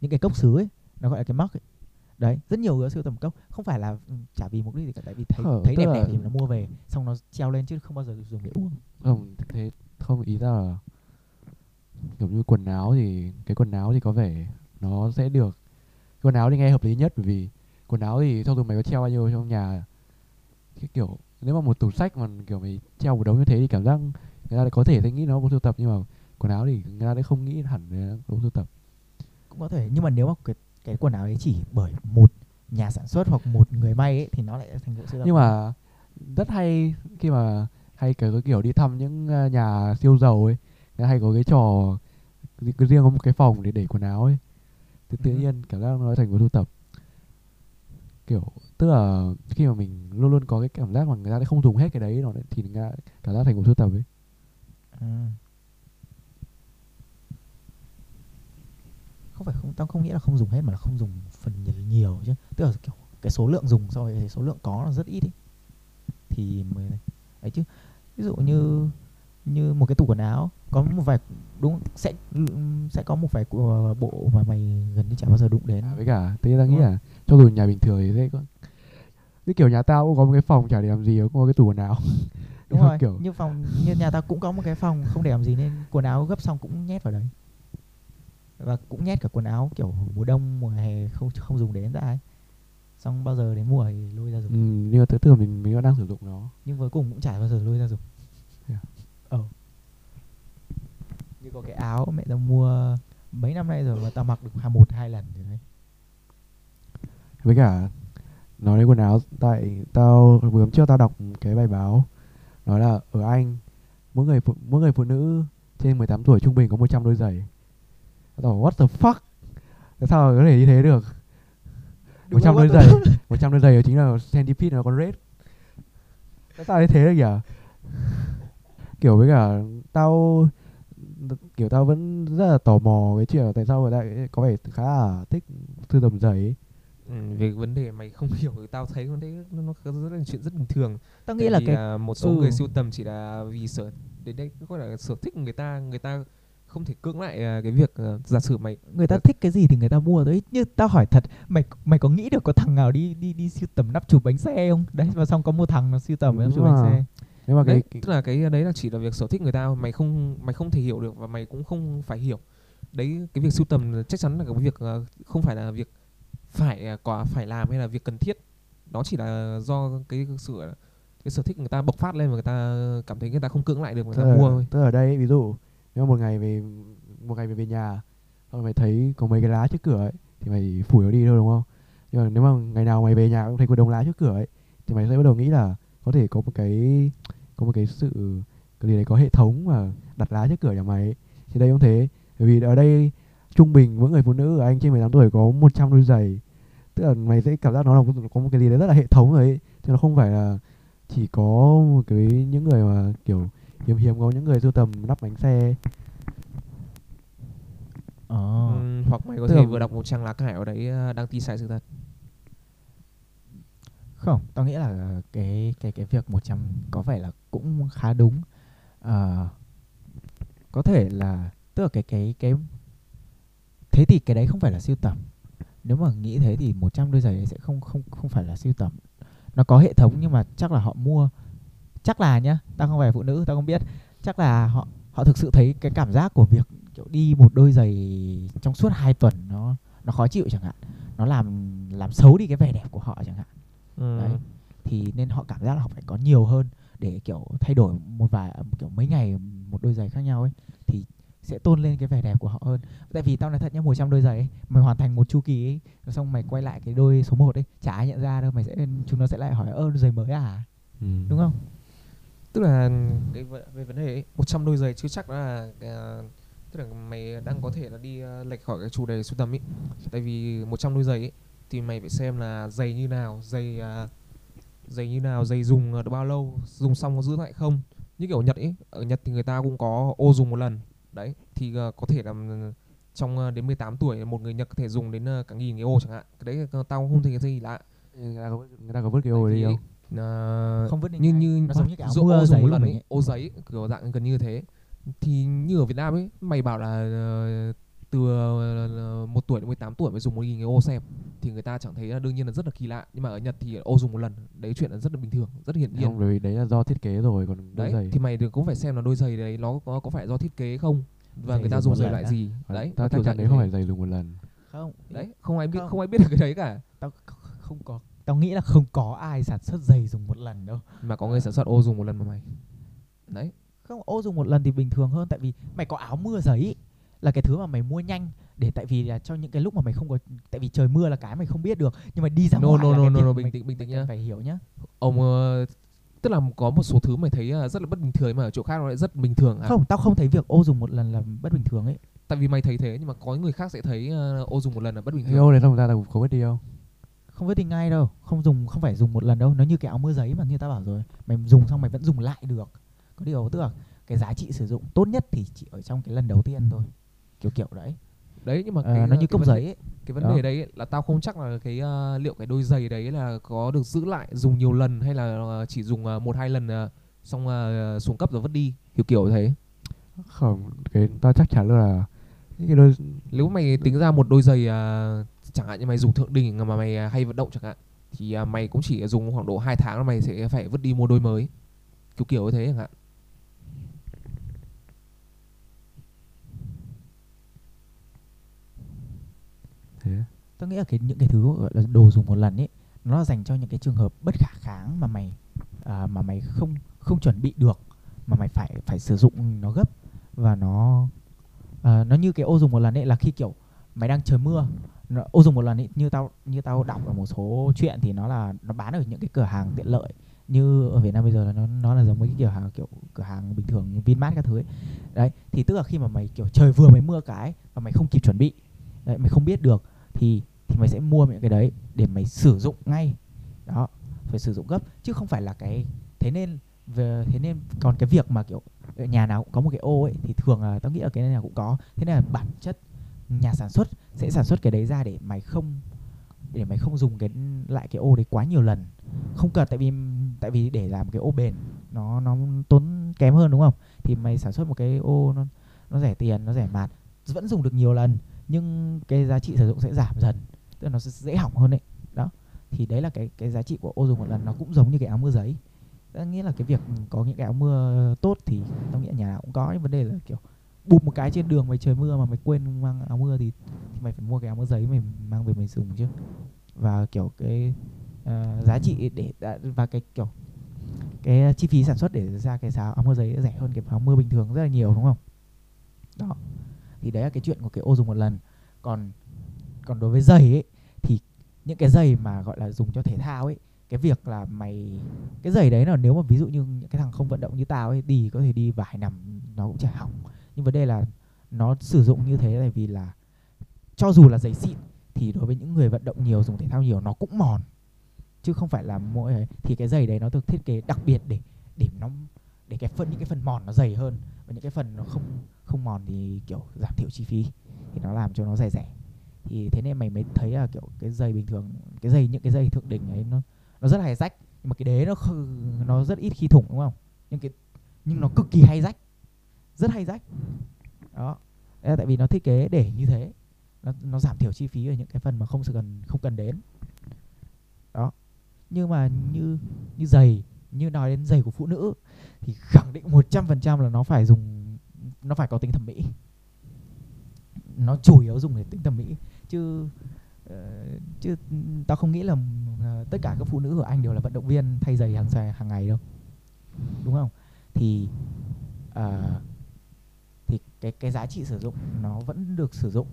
những cái cốc sứ ấy, nó gọi là cái mug ấy. Đấy, rất nhiều người siêu tầm cốc, không phải là chả vì mục đích gì cả, tại vì thấy đẹp thì nó mua về, xong nó treo lên chứ không bao giờ dùng để uống. Không, ý ra là giống như quần áo thì cái quần áo thì có vẻ nó sẽ được, quần áo thì nghe hợp lý nhất, bởi vì quần áo thì cho dù mày có treo bao nhiêu trong nhà, cái kiểu nếu mà một tủ sách mà kiểu mày treo một đống như thế thì cảm giác người ta có thể sẽ nghĩ nó bộ sưu tập, nhưng mà quần áo thì người ta sẽ không nghĩ hẳn là bộ sưu tập. Cũng có thể, nhưng mà nếu mà cái quần áo ấy chỉ bởi một nhà sản xuất hoặc một người may ấy, thì nó lại thành bộ sưu tập. Nhưng mà rất hay khi mà hay cái kiểu đi thăm những nhà siêu giàu ấy, hay có cái trò cứ riêng có một cái phòng để quần áo ấy. Thì tự nhiên cảm giác nó thành một sưu tập, kiểu tức là khi mà mình luôn luôn có cái cảm giác mà người ta không dùng hết cái đấy nó thì người ta cảm giác thành một sưu tập ấy. Không phải không, tao không nghĩa là không dùng hết mà là không dùng phần nhiều chứ, tức là kiểu cái số lượng dùng so với số lượng có là rất ít ấy. Thì mới ấy chứ, ví dụ như một cái tủ quần áo có một vài, đúng, sẽ có một vài bộ mà mày gần như chả bao giờ đụng đến. Với cả thế tao nghĩ là cho dù nhà bình thường thì thế có, cái kiểu nhà tao cũng có một cái phòng chả để làm gì, có cái tủ quần áo. Đúng rồi, kiểu... như phòng như nhà tao cũng có một cái phòng không để làm gì nên quần áo gấp xong cũng nhét vào đấy. Và cũng nhét cả quần áo kiểu mùa đông, mùa hè không dùng đến ra ấy. Xong bao giờ đến mùa thì lôi ra dùng. Nhưng mà tới từ mình đang sử dụng nó. Nhưng cuối cùng cũng chả bao giờ lôi ra dùng. Như có cái áo mẹ tao mua mấy năm nay rồi mà tao mặc được 1-2 lần rồi đấy. Với cả nói đến quần áo, tại tao vừa hôm trước tao đọc cái bài báo nói là ở Anh mỗi người phụ nữ trên 18 tuổi trung bình có 100 đôi giày. Tao bảo what the fuck, tại sao có thể như thế được? 100 đôi giày đó chính là centipede, nó còn red. Tại sao như thế được nhỉ? Kiểu với cả tao vẫn rất là tò mò cái chuyện tại sao người ta có vẻ khá là thích sưu tầm giày ấy. Về vấn đề mày không hiểu, tao thấy nó rất là chuyện rất bình thường. Tao nghĩ là cái một số người sưu tầm chỉ là vì sở đến đây gọi là sở thích của người ta không thể cưỡng lại cái việc giả sử mày người ta thích cái gì thì người ta mua đấy. Như tao hỏi thật, mày có nghĩ được có thằng nào đi sưu tầm nắp chụp bánh xe không? Đấy, và xong có một thằng nó sưu tầm nắp chụp bánh xe. Nếu mà đấy, tức là cái đấy là chỉ là việc sở thích người ta, mày không thể hiểu được và mày cũng không phải hiểu. Đấy, cái việc sưu tầm chắc chắn là cái việc không phải là việc phải làm hay là việc cần thiết. Nó chỉ là do cái sở thích người ta bộc phát lên và người ta cảm thấy người ta không cưỡng lại được, người ta mua thôi. Tức ở đây ví dụ nếu một ngày về nhà xong mày thấy có mấy cái lá trước cửa ấy thì mày phủi nó đi thôi, đúng không? Nhưng mà nếu mà ngày nào mày về nhà cũng thấy có đống lá trước cửa ấy thì mày sẽ bắt đầu nghĩ là có thể có một cái sự cái gì đấy có hệ thống mà đặt lá trước cửa nhà mày ấy. Thì đây cũng thế, bởi vì ở đây trung bình mỗi người phụ nữ ở Anh trên 18 tuổi có 100 đôi giày, tức là mày sẽ cảm giác nó là có một cái gì đấy rất là hệ thống rồi ấy, chứ nó không phải là chỉ có một cái những người mà kiểu hiếm có những người sưu tầm nắp bánh xe. Hoặc mày có thể vừa đọc một trang lá cải ở đấy đang tin sai sự thật. Không, tao nghĩ là cái việc 100 có vẻ là cũng khá đúng. Có thể là tức là cái thế thì cái đấy không phải là sưu tầm. Nếu mà nghĩ thế thì 100 đôi giày đấy sẽ không phải là sưu tầm. Nó có hệ thống nhưng mà chắc là họ mua, chắc là nhá, tao không phải phụ nữ, tao không biết. Chắc là họ thực sự thấy cái cảm giác của việc kiểu đi một đôi giày trong suốt 2 tuần nó khó chịu chẳng hạn. Nó làm xấu đi cái vẻ đẹp của họ chẳng hạn. Đấy. Thì nên họ cảm giác là họ phải có nhiều hơn để kiểu thay đổi một vài kiểu mấy ngày một đôi giày khác nhau ấy thì sẽ tôn lên cái vẻ đẹp của họ hơn. Tại vì tao nói thật nhá, 100 đôi giày ấy, mày hoàn thành một chu kỳ ấy, rồi xong mày quay lại cái đôi số 1 ấy, chả ai nhận ra đâu, chúng nó sẽ lại hỏi đôi giày mới à? Đúng không? Tức là về vấn đề ấy, 100 đôi giày chứ chắc là tức là mày đang có thể là đi lệch khỏi cái chủ đề sưu tầm ấy. Tại vì 100 đôi giày ấy thì mày phải xem là giày như nào, giày dùng được bao lâu, dùng xong có giữ lại không. Như kiểu Nhật ấy, ở Nhật thì người ta cũng có ô dùng một lần. Đấy, thì có thể là trong đến 18 tuổi một người Nhật có thể dùng đến cả 1000 cái ô chẳng hạn. Cái đấy tao không thấy cái gì lạ. Người ta có vứt cái ô đấy không? Không vứt như nó giống như cái áo mưa dùng một lần ấy, ô giấy kiểu dạng gần như thế. Thì như ở Việt Nam ấy, mày bảo là từ 1 tuổi đến 18 tuổi mới dùng 1000 cái ô xem thì người ta chẳng thấy là đương nhiên là rất là kỳ lạ, nhưng mà ở Nhật thì ô dùng một lần, đấy chuyện là rất là bình thường, rất hiển nhiên. Không, đấy là do thiết kế rồi, còn đôi giày thì mày cũng phải xem là đôi giày đấy nó có phải do thiết kế không và giày người ta dùng giày loại gì. Đấy, tao chắc chắn đấy không phải giày dùng một lần. Không, đấy, không ai biết được cái đấy cả. Tao nghĩ là không có ai sản xuất giày dùng một lần đâu. Mà có người sản xuất ô dùng một lần mà mày. Đấy, không, ô dùng một lần thì bình thường hơn tại vì mày có áo mưa giấy là cái thứ mà mày mua nhanh để tại vì là cho những cái lúc mà mày không có, tại vì trời mưa là cái mày không biết được, nhưng mà đi ra ngoài là cái việc bình tĩnh nhá. Phải hiểu nhá. Ông Tức là có một số thứ mày thấy rất là bất bình thường mà ở chỗ khác nó lại rất bình thường à? Không, tao không thấy việc ô dùng một lần là bất bình thường ấy. Tại vì mày thấy thế, nhưng mà có người khác sẽ thấy ô dùng một lần là bất bình thường. Ô này không ra là có vết đi không? Không vết đi ngay đâu, không dùng, không phải dùng một lần đâu. Nó như cái áo mưa giấy mà như tao bảo rồi, mày dùng xong mày vẫn dùng lại được. Có điều tức là cái giá trị sử dụng tốt nhất thì chỉ ở trong cái lần đầu tiên thôi, kiểu kiểu đấy. Đấy, nhưng mà nó như cốc giấy ấy. Cái vấn đề đấy là tao không chắc là cái liệu cái đôi giày đấy là có được giữ lại dùng nhiều lần hay là chỉ dùng 1-2 lần xong xuống cấp rồi vứt đi, kiểu kiểu thế. Không, cái tao chắc chắn là cái đôi... Nếu mày tính ra một đôi giày chẳng hạn như mày dùng thượng đỉnh mà mày hay vận động chẳng hạn, thì mày cũng chỉ dùng khoảng độ 2 tháng là mày sẽ phải vứt đi mua đôi mới, kiểu kiểu như thế chẳng hạn. Tôi nghĩ là những cái thứ gọi là đồ dùng một lần ấy, nó dành cho những cái trường hợp bất khả kháng mà mày không chuẩn bị được, mà mày phải sử dụng nó gấp. Và nó như cái ô dùng một lần ấy là khi kiểu mày đang trời mưa. Ô dùng một lần ấy, như tao đọc ở một số chuyện thì nó bán ở những cái cửa hàng tiện lợi như ở Việt Nam bây giờ, là nó là giống với cái kiểu cửa hàng bình thường, Vinmart các thứ ấy. Đấy, thì tức là khi mà mày kiểu trời vừa mới mưa cái và mày không kịp chuẩn bị, đấy, mày không biết được thì mày sẽ mua những cái đấy để mày sử dụng ngay. Đó, phải sử dụng gấp chứ không phải là cái thế nên còn cái việc mà kiểu nhà nào cũng có một cái ô ấy thì thường là tao nghĩ là cái này nào cũng có. Thế nên là bản chất nhà sản xuất sẽ sản xuất cái đấy ra để mày không dùng lại cái ô đấy quá nhiều lần. Không cần, tại vì để làm cái ô bền nó tốn kém hơn, đúng không? Thì mày sản xuất một cái ô nó rẻ tiền, nó rẻ mạt, vẫn dùng được nhiều lần, nhưng cái giá trị sử dụng sẽ giảm dần, tức là nó sẽ dễ hỏng hơn đấy. Đó, thì đấy là cái giá trị của ô dùng một lần. Nó cũng giống như cái áo mưa giấy, tức nghĩa là cái việc có những cái áo mưa tốt thì tao nghĩ là nhà nào cũng có. Nhưng vấn đề là kiểu bụp một cái trên đường mày trời mưa mà mày quên mang áo mưa thì mày phải mua cái áo mưa giấy mày mang về mình dùng chứ. Và kiểu cái giá trị để và cái kiểu cái chi phí sản xuất để ra cái áo mưa giấy rẻ hơn cái áo mưa bình thường rất là nhiều, đúng không? Đó, thì đấy là cái chuyện của cái ô dùng một lần. Còn đối với giày ấy, thì những cái giày mà gọi là dùng cho thể thao ấy, cái việc là mày cái giày đấy là nếu mà ví dụ như những cái thằng không vận động như tao ấy thì có thể đi vài năm nó cũng chả hỏng. Nhưng vấn đề là nó sử dụng như thế tại vì là cho dù là giày xịn thì đối với những người vận động nhiều, dùng thể thao nhiều, nó cũng mòn, chứ không phải là mỗi ấy. Thì cái giày đấy nó được thiết kế đặc biệt để cái phần những cái phần mòn nó dày hơn, và những cái phần nó không mòn thì kiểu giảm thiểu chi phí, thì nó làm cho nó rẻ. Thì thế nên mày mới thấy là kiểu cái giày bình thường, những cái giày thượng đỉnh ấy nó rất hay rách, nhưng mà cái đế nó rất ít khi thủng, đúng không? Nhưng nó cực kỳ hay rách, rất hay rách. Đó, đấy là tại vì nó thiết kế để như thế, nó giảm thiểu chi phí ở những cái phần mà không cần đến. Đó, nhưng mà như giày, như nói đến giày của phụ nữ thì khẳng định 100% là nó phải có tính thẩm mỹ. Nó chủ yếu dùng để tính thẩm mỹ chứ tao không nghĩ là tất cả các phụ nữ của Anh đều là vận động viên thay giày hàng ngày đâu, đúng không? Thì cái giá trị sử dụng nó vẫn được sử dụng,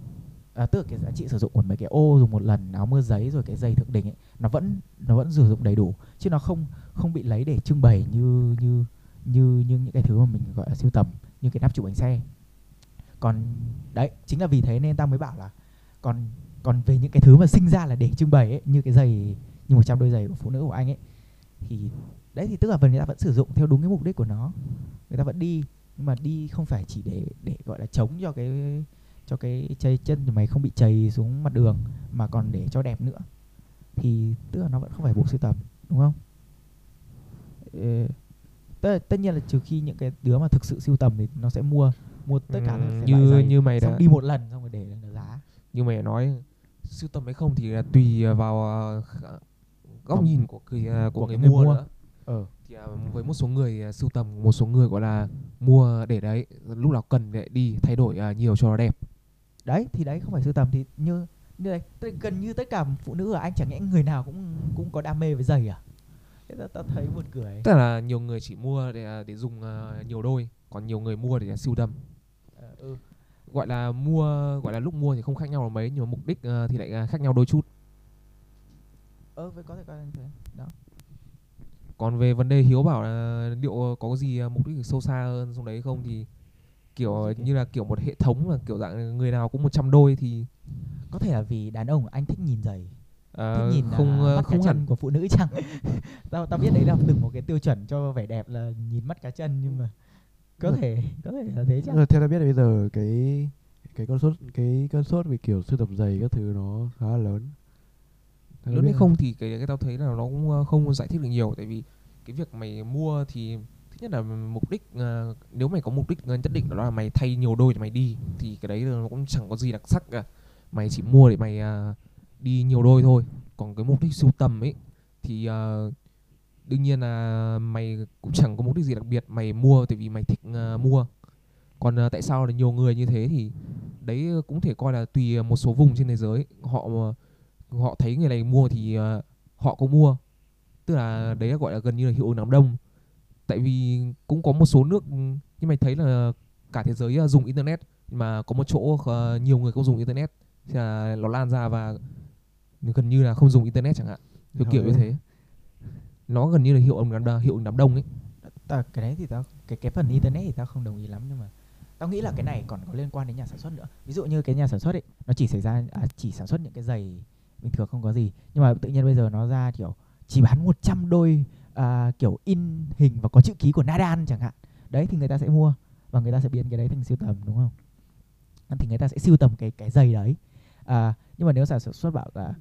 tức là cái giá trị sử dụng của mấy cái ô dùng một lần, áo mưa giấy rồi cái giày thượng đỉnh ấy, nó vẫn sử dụng đầy đủ, chứ nó không bị lấy để trưng bày như những cái thứ mà mình gọi là sưu tầm, như cái nắp trụ bánh xe. Còn đấy, chính là vì thế nên tao mới bảo là còn về những cái thứ mà sinh ra là để trưng bày ấy, như cái giày, như 100 đôi giày của phụ nữ của Anh ấy, thì đấy, thì tức là người ta vẫn sử dụng theo đúng cái mục đích của nó, người ta vẫn đi, nhưng mà đi không phải chỉ để gọi là chống cho cái chày chân thì mày không bị chày xuống mặt đường, mà còn để cho đẹp nữa, thì tức là nó vẫn không phải bộ sưu tầm, đúng không? Tất nhiên là trừ khi những cái đứa mà thực sự sưu tầm thì nó sẽ mua tất cả như mày đã đi một lần xong rồi để lên giá. Như mày đã nói, sưu tầm hay không thì là tùy vào góc nhìn của người mua nữa. Thì với một số người sưu tầm, một số người gọi là mua để đấy, lúc nào cần để đi thay đổi nhiều cho nó đẹp. Đấy, thì đấy không phải sưu tầm, thì như đấy, gần như tất cả phụ nữ ở Anh chẳng nhẽ người nào cũng có đam mê với giày à? Tao thấy buồn cười. Tức là nhiều người chỉ mua để dùng nhiều đôi, còn nhiều người mua để sưu tầm. Gọi là lúc mua thì không khác nhau là mấy, nhưng mà mục đích thì lại khác nhau đôi chút. Với có thể coi như thế. Đó. Còn về vấn đề Hiếu bảo là liệu có gì mục đích sâu xa hơn trong đấy không thì kiểu như là kiểu một hệ thống mà kiểu dạng người nào cũng 100 đôi thì có thể là vì đàn ông anh thích nhìn giày. Nhìn không mắt không cá chân của phụ nữ chẳng. Tao biết đấy là từng một cái tiêu chuẩn cho vẻ đẹp là nhìn mắt cá chân, nhưng mà có thể là thế chẳng. Theo tao biết là bây giờ cái cơn sốt về kiểu sưu tập giày các thứ nó khá là lớn. Lớn hay không thì cái tao thấy là nó cũng không giải thích được nhiều, tại vì cái việc mày mua thì thứ nhất là mục đích, nếu mày có mục đích nhất định đó là mày thay nhiều đôi thì mày đi thì cái đấy nó cũng chẳng có gì đặc sắc cả. Mày chỉ mua để mày đi nhiều đôi thôi. Còn cái mục đích sưu tầm ấy thì đương nhiên là mày cũng chẳng có mục đích gì đặc biệt, mày mua tại vì mày thích mua. Còn tại sao là nhiều người như thế thì đấy cũng thể coi là tùy một số vùng trên thế giới, họ thấy người này mua thì họ cũng mua. Tức là đấy là gọi là gần như là hiệu ứng đám đông. Tại vì cũng có một số nước như mày thấy là cả thế giới dùng internet, mà có một chỗ nhiều người không dùng internet thì là nó lan ra và gần như là không dùng internet chẳng hạn. Kiểu như thế. Nó gần như là hiệu ứng đám đông ấy. Cái đấy thì cái phần internet thì tao không đồng ý lắm, nhưng mà tao nghĩ là cái này còn có liên quan đến nhà sản xuất nữa. Ví dụ như cái nhà sản xuất ấy nó chỉ sản xuất những cái giày bình thường không có gì, nhưng mà tự nhiên bây giờ nó ra kiểu chỉ bán 100 đôi kiểu in hình và có chữ ký của Nadal chẳng hạn. Đấy thì người ta sẽ mua và người ta sẽ biến cái đấy thành sưu tầm, đúng không? Thì người ta sẽ sưu tầm cái giày đấy. Nhưng mà nếu sản xuất bảo là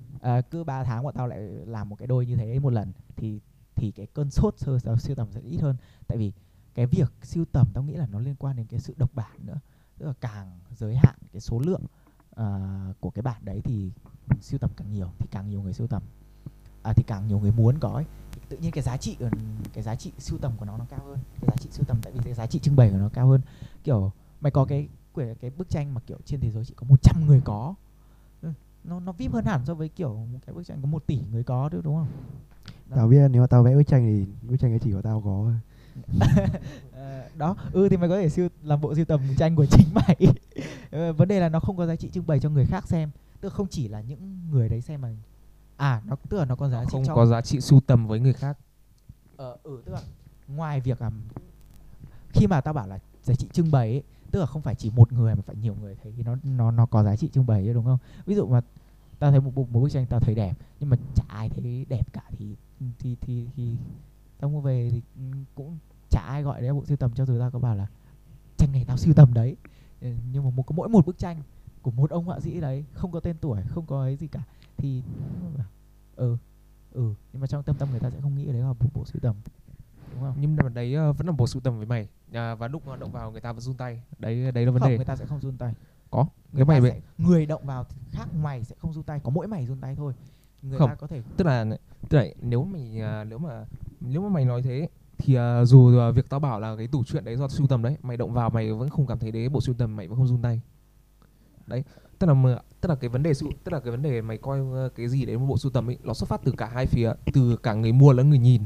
cứ 3 tháng bọn tao lại làm một cái đôi như thế một lần thì cái cơn sốt sưu tầm sẽ ít hơn. Tại vì cái việc sưu tầm tao nghĩ là nó liên quan đến cái sự độc bản nữa. Tức là càng giới hạn cái số lượng của cái bản đấy thì sưu tầm càng nhiều, thì càng nhiều người sưu tầm, thì càng nhiều người muốn có ấy. Thì tự nhiên cái giá trị sưu tầm của nó cao hơn. Cái giá trị sưu tầm tại vì cái giá trị trưng bày của nó cao hơn. Kiểu mày có cái bức tranh mà kiểu trên thế giới chỉ có 100 người có, nó vip hơn hẳn so với kiểu cái bức tranh có 1 tỷ người có nữa, đúng không? Tao biết nếu mà tao vẽ bức tranh thì bức tranh ấy chỉ có tao có. Đó, thì mày có thể làm bộ sưu tầm tranh của chính mày. Vấn đề là nó không có giá trị trưng bày cho người khác xem, tức không chỉ là những người đấy xem mà nó tức là nó có giá trị không cho có giá trị sưu tầm với người khác. Tức là ngoài việc là khi mà tao bảo là giá trị trưng bày ấy, tức là không phải chỉ một người mà phải nhiều người thấy nó có giá trị trưng bày đấy, đúng không? Ví dụ mà tao thấy một bức tranh tao thấy đẹp nhưng mà chả ai thấy đẹp cả thì tao mua về thì cũng chả ai gọi đấy là bộ sưu tầm, cho dù tao có bảo là tranh này tao sưu tầm đấy. Nhưng mà mỗi một bức tranh của một ông họa sĩ đấy không có tên tuổi, không có ấy gì cả thì nhưng mà trong tâm người ta sẽ không nghĩ đấy là bộ sưu tầm, đúng không? Nhưng mà đấy vẫn là bộ sưu tầm với mày, và lúc động vào người ta vẫn run tay. Đấy là vấn đề. Người ta sẽ không run tay. Có người động vào khác mày sẽ không run tay, có mỗi mày run tay thôi. Người không, ta có thể tức là nếu mà mày nói thế thì dù việc tao bảo là cái tủ chuyện đấy do sưu tầm đấy, mày động vào mày vẫn không cảm thấy đấy bộ sưu tầm, mày vẫn không run tay. Đấy, tức là cái vấn đề mày coi cái gì đấy một bộ sưu tầm ấy, nó xuất phát từ cả hai phía, từ cả người mua lẫn người nhìn,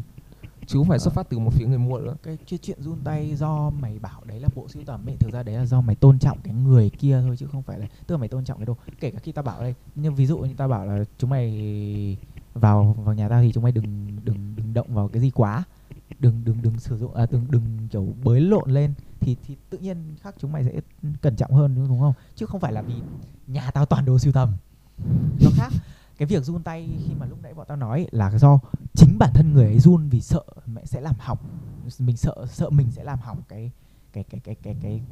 chứ không phải xuất phát từ một phía người mua nữa. Cái chuyện run tay do mày bảo đấy là bộ sưu tầm ấy, thực ra đấy là do mày tôn trọng cái người kia thôi, chứ không phải là tức là mày tôn trọng cái đồ. Kể cả khi tao bảo đây, nhưng ví dụ như tao bảo là chúng mày vào nhà tao thì chúng mày đừng động vào cái gì quá, đừng sử dụng, đừng kiểu bới lộn lên thì tự nhiên khác chúng mày sẽ cẩn trọng hơn, đúng không? Chứ không phải là vì nhà tao toàn đồ sưu tầm. Nó khác. Cái việc run tay khi mà lúc nãy bọn tao nói là do chính bản thân người ấy run vì sợ mẹ sẽ làm hỏng, mình sợ mình sẽ làm hỏng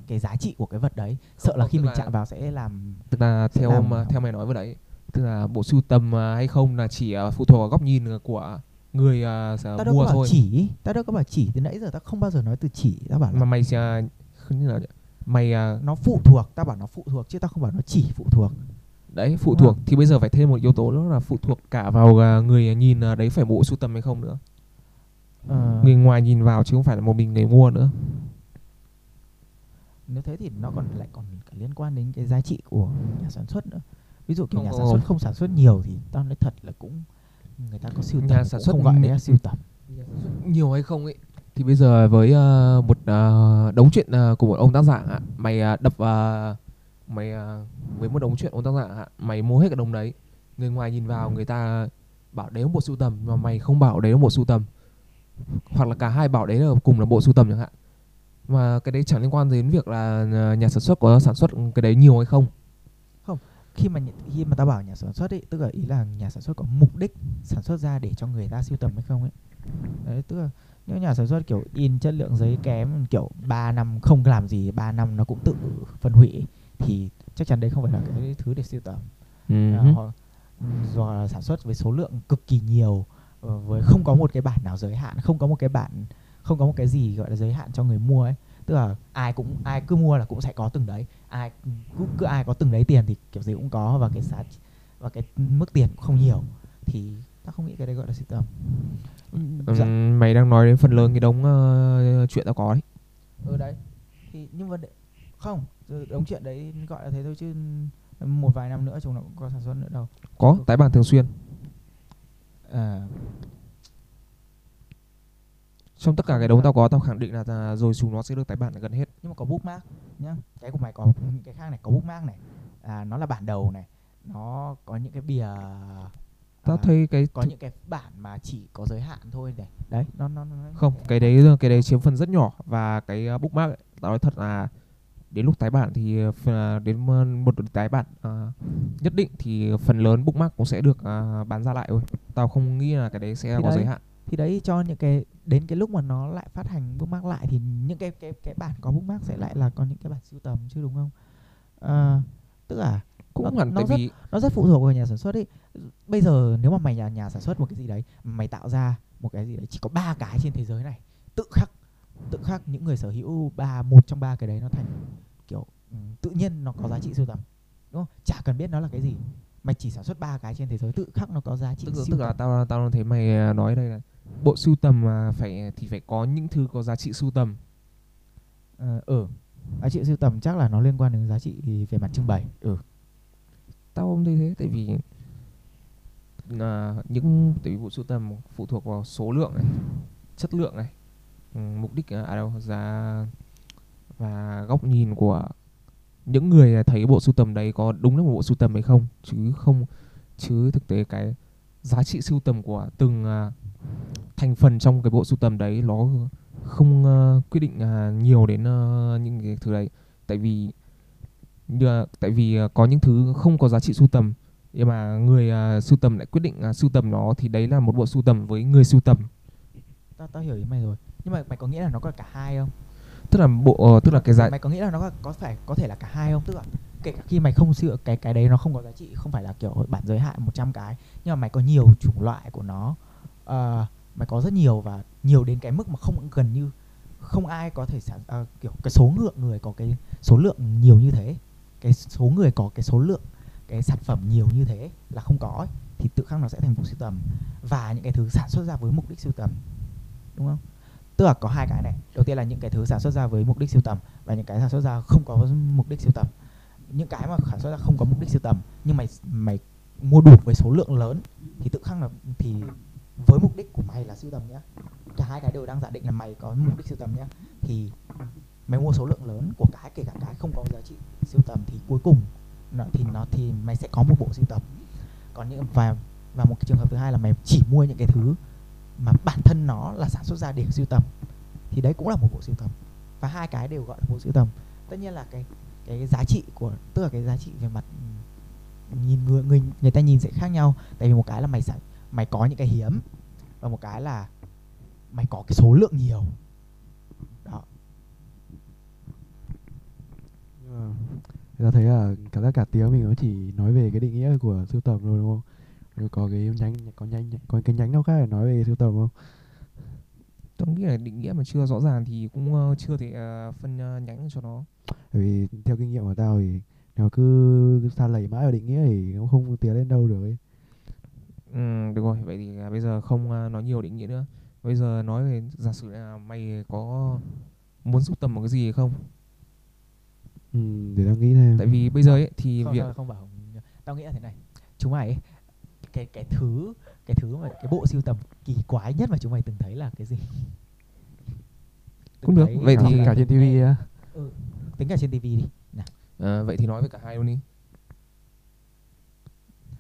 cái giá trị của cái vật đấy, sợ không, là khi mình chạm vào sẽ làm. Tức là theo mày nói vừa đấy, tức là bộ sưu tầm hay không là chỉ phụ thuộc vào góc nhìn của người mua thôi. Tao đâu có bảo chỉ, từ nãy giờ tao không bao giờ nói từ chỉ, tao bảo là mà mày không như là mày nó phụ thuộc, tao bảo nó phụ thuộc chứ tao không bảo nó chỉ phụ thuộc. Đấy, phụ thuộc thì bây giờ phải thêm một yếu tố nữa là phụ thuộc cả vào người nhìn đấy phải bộ sưu tầm hay không nữa. Người ngoài nhìn vào chứ không phải là một mình người mua nữa. Nếu thế thì nó còn liên quan đến cái giá trị của nhà sản xuất nữa. Ví dụ kiểu nhà sản xuất không sản xuất nhiều thì tao nói thật là cũng người ta có sưu tầm, không gọi đấy là sưu tầm. Nhiều hay không ấy thì bây giờ với một đống chuyện của một ông tác giả, mày đập mày với một đống chuyện ông tác giả, mày mua hết cái đống đấy, người ngoài nhìn vào người ta bảo đấy là một sưu tầm mà mày không bảo đấy là một sưu tầm hoặc là cả hai bảo đấy là cùng là bộ sưu tầm chẳng hạn, mà cái đấy chẳng liên quan đến việc là nhà sản xuất có sản xuất cái đấy nhiều hay không. Không, khi mà ta bảo nhà sản xuất ấy, tức là ý là nhà sản xuất có mục đích sản xuất ra để cho người ta sưu tầm hay không ấy. Đấy, tức là nếu nhà sản xuất kiểu in chất lượng giấy kém, kiểu 3 năm không làm gì, 3 năm nó cũng tự phân hủy, thì chắc chắn đấy không phải là cái thứ để sưu tầm. Họ sản xuất với số lượng cực kỳ nhiều, với không có một cái bản nào giới hạn, không có một cái gì gọi là giới hạn cho người mua ấy. Tức là ai cứ mua là cũng sẽ có từng đấy, ai có từng đấy tiền thì kiểu gì cũng có, và cái mức tiền cũng không nhiều, thì ta không nghĩ cái đấy gọi là sưu tầm. Mày đang nói đến phần lớn cái đống chuyện tao có đấy. Đấy. Thì nhưng mà không, đống chuyện đấy gọi là thế thôi, chứ một vài năm nữa chúng nó cũng có sản xuất nữa đâu. Có tái bản thường xuyên. Trong tất cả cái đống tao có, tao khẳng định là rồi chúng nó sẽ được tái bản gần hết. Nhưng mà có bookmark nhá. Cái của mày có, cái khác này có bookmark này. Nó là bản đầu này. Nó có những cái bìa. Tao thấy cái có những cái bản mà chỉ có giới hạn thôi này. Đấy, nó không, cái đấy chiếm phần rất nhỏ, và cái bookmark ấy, tao nói thật là đến lúc tái bản thì đến một tái bản nhất định thì phần lớn bookmark cũng sẽ được bán ra lại thôi. Tao không nghĩ là cái đấy sẽ có giới hạn. Thì đấy, cho những cái đến cái lúc mà nó lại phát hành bookmark lại thì những cái bản có bookmark sẽ lại là có những cái bản sưu tầm chứ, đúng không? Tức là cũng hẳn nó rất phụ thuộc vào nhà sản xuất ấy. Bây giờ nếu mà mày là nhà sản xuất một cái gì đấy, mày tạo ra một cái gì đấy chỉ có 3 cái trên thế giới này, tự khắc những người sở hữu một trong 3 cái đấy, nó thành kiểu tự nhiên nó có giá trị sưu tầm, đúng không? Chả cần biết nó là cái gì, mày chỉ sản xuất 3 cái trên thế giới tự khắc nó có giá trị sưu tầm. Tức là tao thấy mày nói đây là bộ sưu tầm phải có những thứ có giá trị sưu tầm. Giá trị sưu tầm chắc là nó liên quan đến giá trị về mặt trưng bày. Tao không thấy thế, tại vì bộ sưu tầm phụ thuộc vào số lượng này, chất lượng này, mục đích giá và góc nhìn của những người thấy bộ sưu tầm đấy có đúng là một bộ sưu tầm hay không, chứ thực tế cái giá trị sưu tầm của từng thành phần trong cái bộ sưu tầm đấy nó không quyết định nhiều đến những cái thứ đấy, tại vì có những thứ không có giá trị sưu tầm nhưng mà người sưu tầm lại quyết định sưu tầm nó, thì đấy là một bộ sưu tầm với người sưu tầm. Tao hiểu ý mày rồi, nhưng mà mày có nghĩa là nó có cả hai không? Tức là cái dạng mày có nghĩa là nó có thể là cả hai không? Tức là kể cả khi mày không sửa cái đấy nó không có giá trị, không phải là kiểu bản giới hạn 100 cái, nhưng mà mày có nhiều chủng loại của nó, mày có rất nhiều và nhiều đến cái mức mà gần như không ai có thể kiểu cái số lượng người có cái số lượng nhiều như thế, cái số người có cái số lượng cái sản phẩm nhiều như thế là không có ấy, thì tự khắc nó sẽ thành bộ sưu tầm và những cái thứ sản xuất ra với mục đích sưu tầm, đúng không? Tức là có hai cái này, đầu tiên là những cái thứ sản xuất ra với mục đích sưu tầm và những cái sản xuất ra không có mục đích sưu tầm. Những cái mà sản xuất ra không có mục đích sưu tầm nhưng mày mua đủ với số lượng lớn thì tự khắc là thì với mục đích của mày là sưu tầm nhá. Cả hai cái đều đang giả định là mày có mục đích sưu tầm nhá, thì mày mua số lượng lớn của cái, kể cả cái không có giá trị sưu tầm, thì cuối cùng thì mày sẽ có một bộ sưu tầm. Còn những và một cái trường hợp thứ hai là mày chỉ mua những cái thứ mà bản thân nó là sản xuất ra để sưu tầm, thì đấy cũng là một bộ sưu tầm, và hai cái đều gọi là bộ sưu tầm. Tất nhiên là cái giá trị của, tức là cái giá trị về mặt nhìn người ta nhìn sẽ khác nhau, tại vì một cái là mày có những cái hiếm và một cái là mày có cái số lượng nhiều đó. Ta thấy là cảm giác cả tiếng mình nó chỉ nói về cái định nghĩa của sưu tầm rồi, đúng không? Rồi có cái nhánh nào khác để nói về sưu tầm không? Tôi nghĩ là định nghĩa mà chưa rõ ràng thì cũng chưa thể phân nhánh cho nó. Bởi vì theo kinh nghiệm của tao thì nó cứ sa lầy mãi vào định nghĩa thì nó không tiến lên đâu được ấy. Được rồi, vậy thì bây giờ không nói nhiều định nghĩa nữa. Bây giờ nói về giả sử là mày có muốn sưu tầm một cái gì hay không? Để tao nghĩ xem. Tại vì bây giờ ấy thì không bảo. Tao nghĩ là thế này. Chúng mày ấy, cái thứ mà cái bộ sưu tầm kỳ quái nhất mà chúng mày từng thấy là cái gì? Cũng được. Vậy thì cả trên TV á. Tính cả trên TV đi. Vậy thì nói với cả hai luôn đi.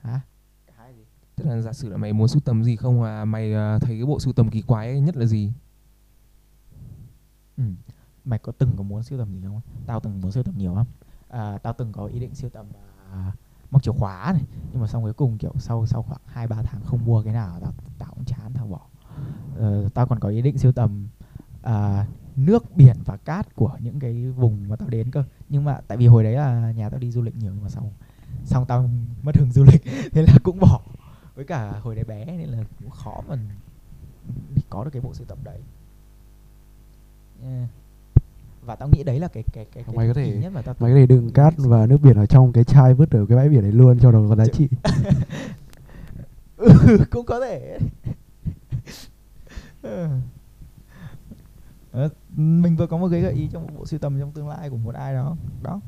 Hả? Cả hai gì? Tức là giả sử là mày muốn sưu tầm gì không, và mày thấy cái bộ sưu tầm kỳ quái nhất là gì? Mày có từng có muốn sưu tầm gì không? Tao từng muốn sưu tầm nhiều lắm. Tao từng có ý định sưu tầm móc chìa khóa này, nhưng mà xong cuối cùng kiểu sau khoảng 2-3 tháng không mua cái nào, tao cũng chán, tao bỏ. Tao còn có ý định sưu tầm nước biển và cát của những cái vùng mà tao đến cơ. Nhưng mà tại vì hồi đấy là nhà tao đi du lịch nhiều, nhưng mà xong tao mất hứng du lịch thế là cũng bỏ. Với cả hồi đấy bé nên là cũng khó mà có được cái bộ sưu tập đấy. Và tao nghĩ đấy là cái mày có thể nhất mà tao mày có thể đựng cát và nước biển ở trong cái chai vứt ở cái bãi biển đấy luôn cho nó có giá trị. Cũng có thể. Mình vừa có một cái gợi ý trong một bộ sưu tầm trong tương lai của một ai đó. Đó.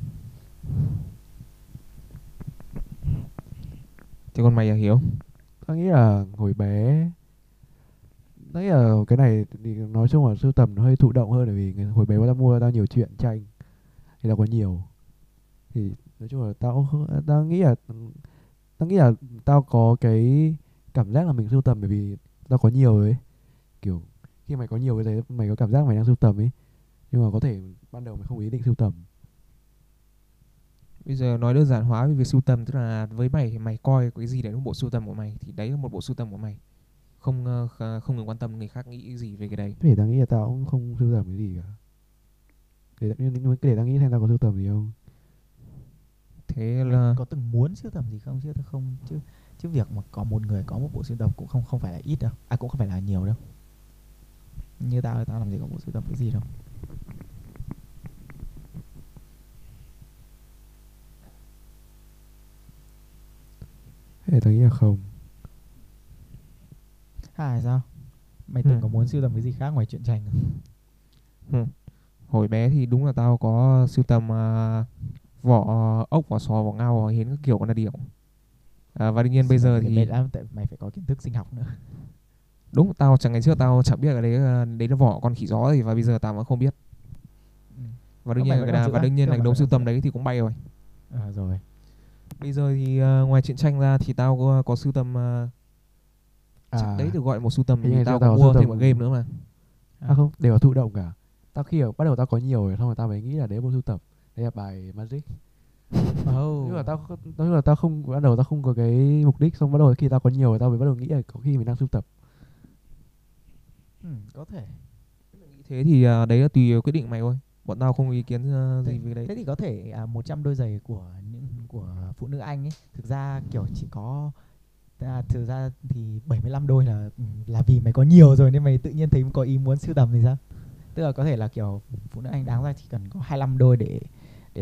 Thế còn mày là Hiếu? Tao nghĩ là hồi bé, tao nghĩ là cái này thì nói chung là sưu tầm nó hơi thụ động hơn, bởi vì hồi bé tao mua tao nhiều truyện tranh thì tao có nhiều. Thì nói chung là tao nghĩ là tao có cái cảm giác là mình sưu tầm bởi vì tao có nhiều ấy. Kiểu khi mày có nhiều cái đấy mày có cảm giác mày đang sưu tầm ấy, nhưng mà có thể ban đầu mày không ý định sưu tầm. Bây giờ nói đơn giản hóa về việc sưu tầm, tức là với mày thì mày coi cái gì đấy là bộ sưu tầm của mày, thì đấy là một bộ sưu tầm của mày, không ngừng quan tâm người khác nghĩ gì về cái đấy. Thế tao nghĩ là tao cũng không sưu tầm cái gì cả. Để tao nghĩ xem tao có sưu tầm gì không. Thế là có từng muốn sưu tầm gì không? Chứ tao không, chứ việc mà có một người có một bộ sưu tầm cũng không phải là ít đâu, cũng không phải là nhiều đâu. Như tao làm gì có bộ sưu tầm cái gì đâu. Thế tao nghĩ là không. Hay sao? Mày từng có muốn sưu tầm cái gì khác ngoài truyện tranh không? Hồi bé thì đúng là tao có sưu tầm vỏ ốc, vỏ sò, vỏ ngao, vỏ hến các kiểu con đà điểu. Và đương nhiên bây giờ thì mày phải có kiến thức sinh học nữa. Đúng, tao chẳng ngày trước tao chẳng biết cái đấy là vỏ con khỉ gió gì, và bây giờ tao vẫn không biết. Và đương nhiên là đống sưu tầm đấy thì cũng bay rồi. Rồi. Bây giờ thì ngoài truyện tranh ra thì tao có sưu tầm đấy được gọi một sưu tầm, thì tao có mua thêm một game nữa mà. Không, đều là thụ động cả. Tao khi bắt đầu tao có nhiều rồi, xong rồi tao mới nghĩ là đấy bộ sưu tập. Đấy là bài Magic. Nhưng mà tao không, bắt đầu tao không có cái mục đích, xong bắt đầu khi tao có nhiều rồi tao mới bắt đầu nghĩ là có khi mình đang sưu tập. Có thể. Thế thì đấy là tùy quyết định mày thôi. Bọn tao không ý kiến gì về đấy. Thế thì có thể 100 đôi giày của phụ nữ Anh ấy, thực ra kiểu chỉ có thực ra thì 75 đôi là vì mày có nhiều rồi nên mày tự nhiên thấy có ý muốn sưu tầm thì sao? Tức là có thể là kiểu phụ nữ Anh đáng ra chỉ cần có 25 đôi để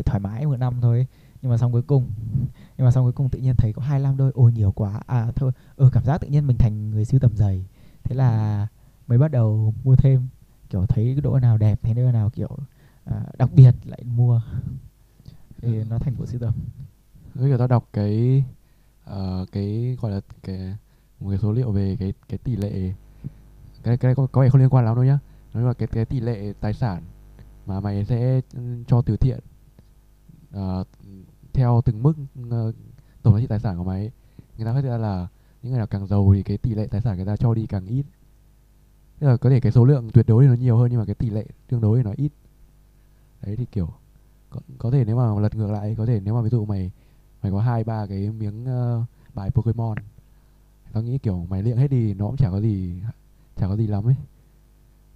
thoải mái một năm thôi ấy. Nhưng mà xong cuối cùng tự nhiên thấy có 25 đôi, ôi nhiều quá. Thôi, cảm giác tự nhiên mình thành người sưu tầm giày. Thế là mới bắt đầu mua thêm, kiểu thấy đôi nào đẹp, thấy đôi nào kiểu đặc biệt lại mua, thì nó thành bộ sưu tầm. Với cả tao đọc cái gọi là một cái số liệu về cái tỷ lệ, cái có vẻ không liên quan lắm đâu nhá, nói là cái tỷ lệ tài sản mà mày sẽ cho từ thiện theo từng mức tổng giá trị tài sản của mày. Người ta phát hiện ra là những người nào càng giàu thì cái tỷ lệ tài sản người ta cho đi càng ít. Tức là có thể cái số lượng tuyệt đối thì nó nhiều hơn, nhưng mà cái tỷ lệ tương đối thì nó ít. Đấy thì kiểu có thể nếu mà lật ngược lại, có thể nếu mà ví dụ mày có 2-3 cái miếng bài Pokemon, tao nghĩ kiểu mày liệng hết đi nó cũng chả có gì lắm ấy.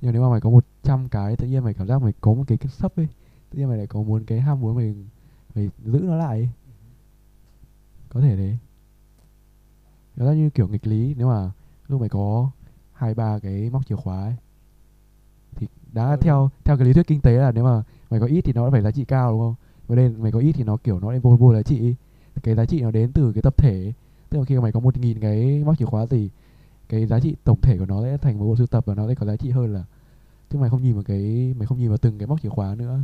Nhưng mà nếu mà mày có 100 cái, tự nhiên mày cảm giác mày có một cái sấp ấy, tự nhiên mày lại có muốn cái ham muốn mày giữ nó lại ấy. Có thể đấy. Nó ra như kiểu nghịch lý, nếu mà lúc mày có 2-3 cái móc chìa khóa ấy, thì đã theo cái lý thuyết kinh tế là nếu mà mày có ít thì nó phải giá trị cao, đúng không? Và đây mày có ít thì nó kiểu nó lại vô giá trị. Cái giá trị nó đến từ cái tập thể ấy. Tức là khi mày có 1.000 cái móc chìa khóa thì cái giá trị tổng thể của nó sẽ thành một bộ sưu tập, và nó sẽ có giá trị hơn là chứ mày không nhìn vào từng cái móc chìa khóa nữa.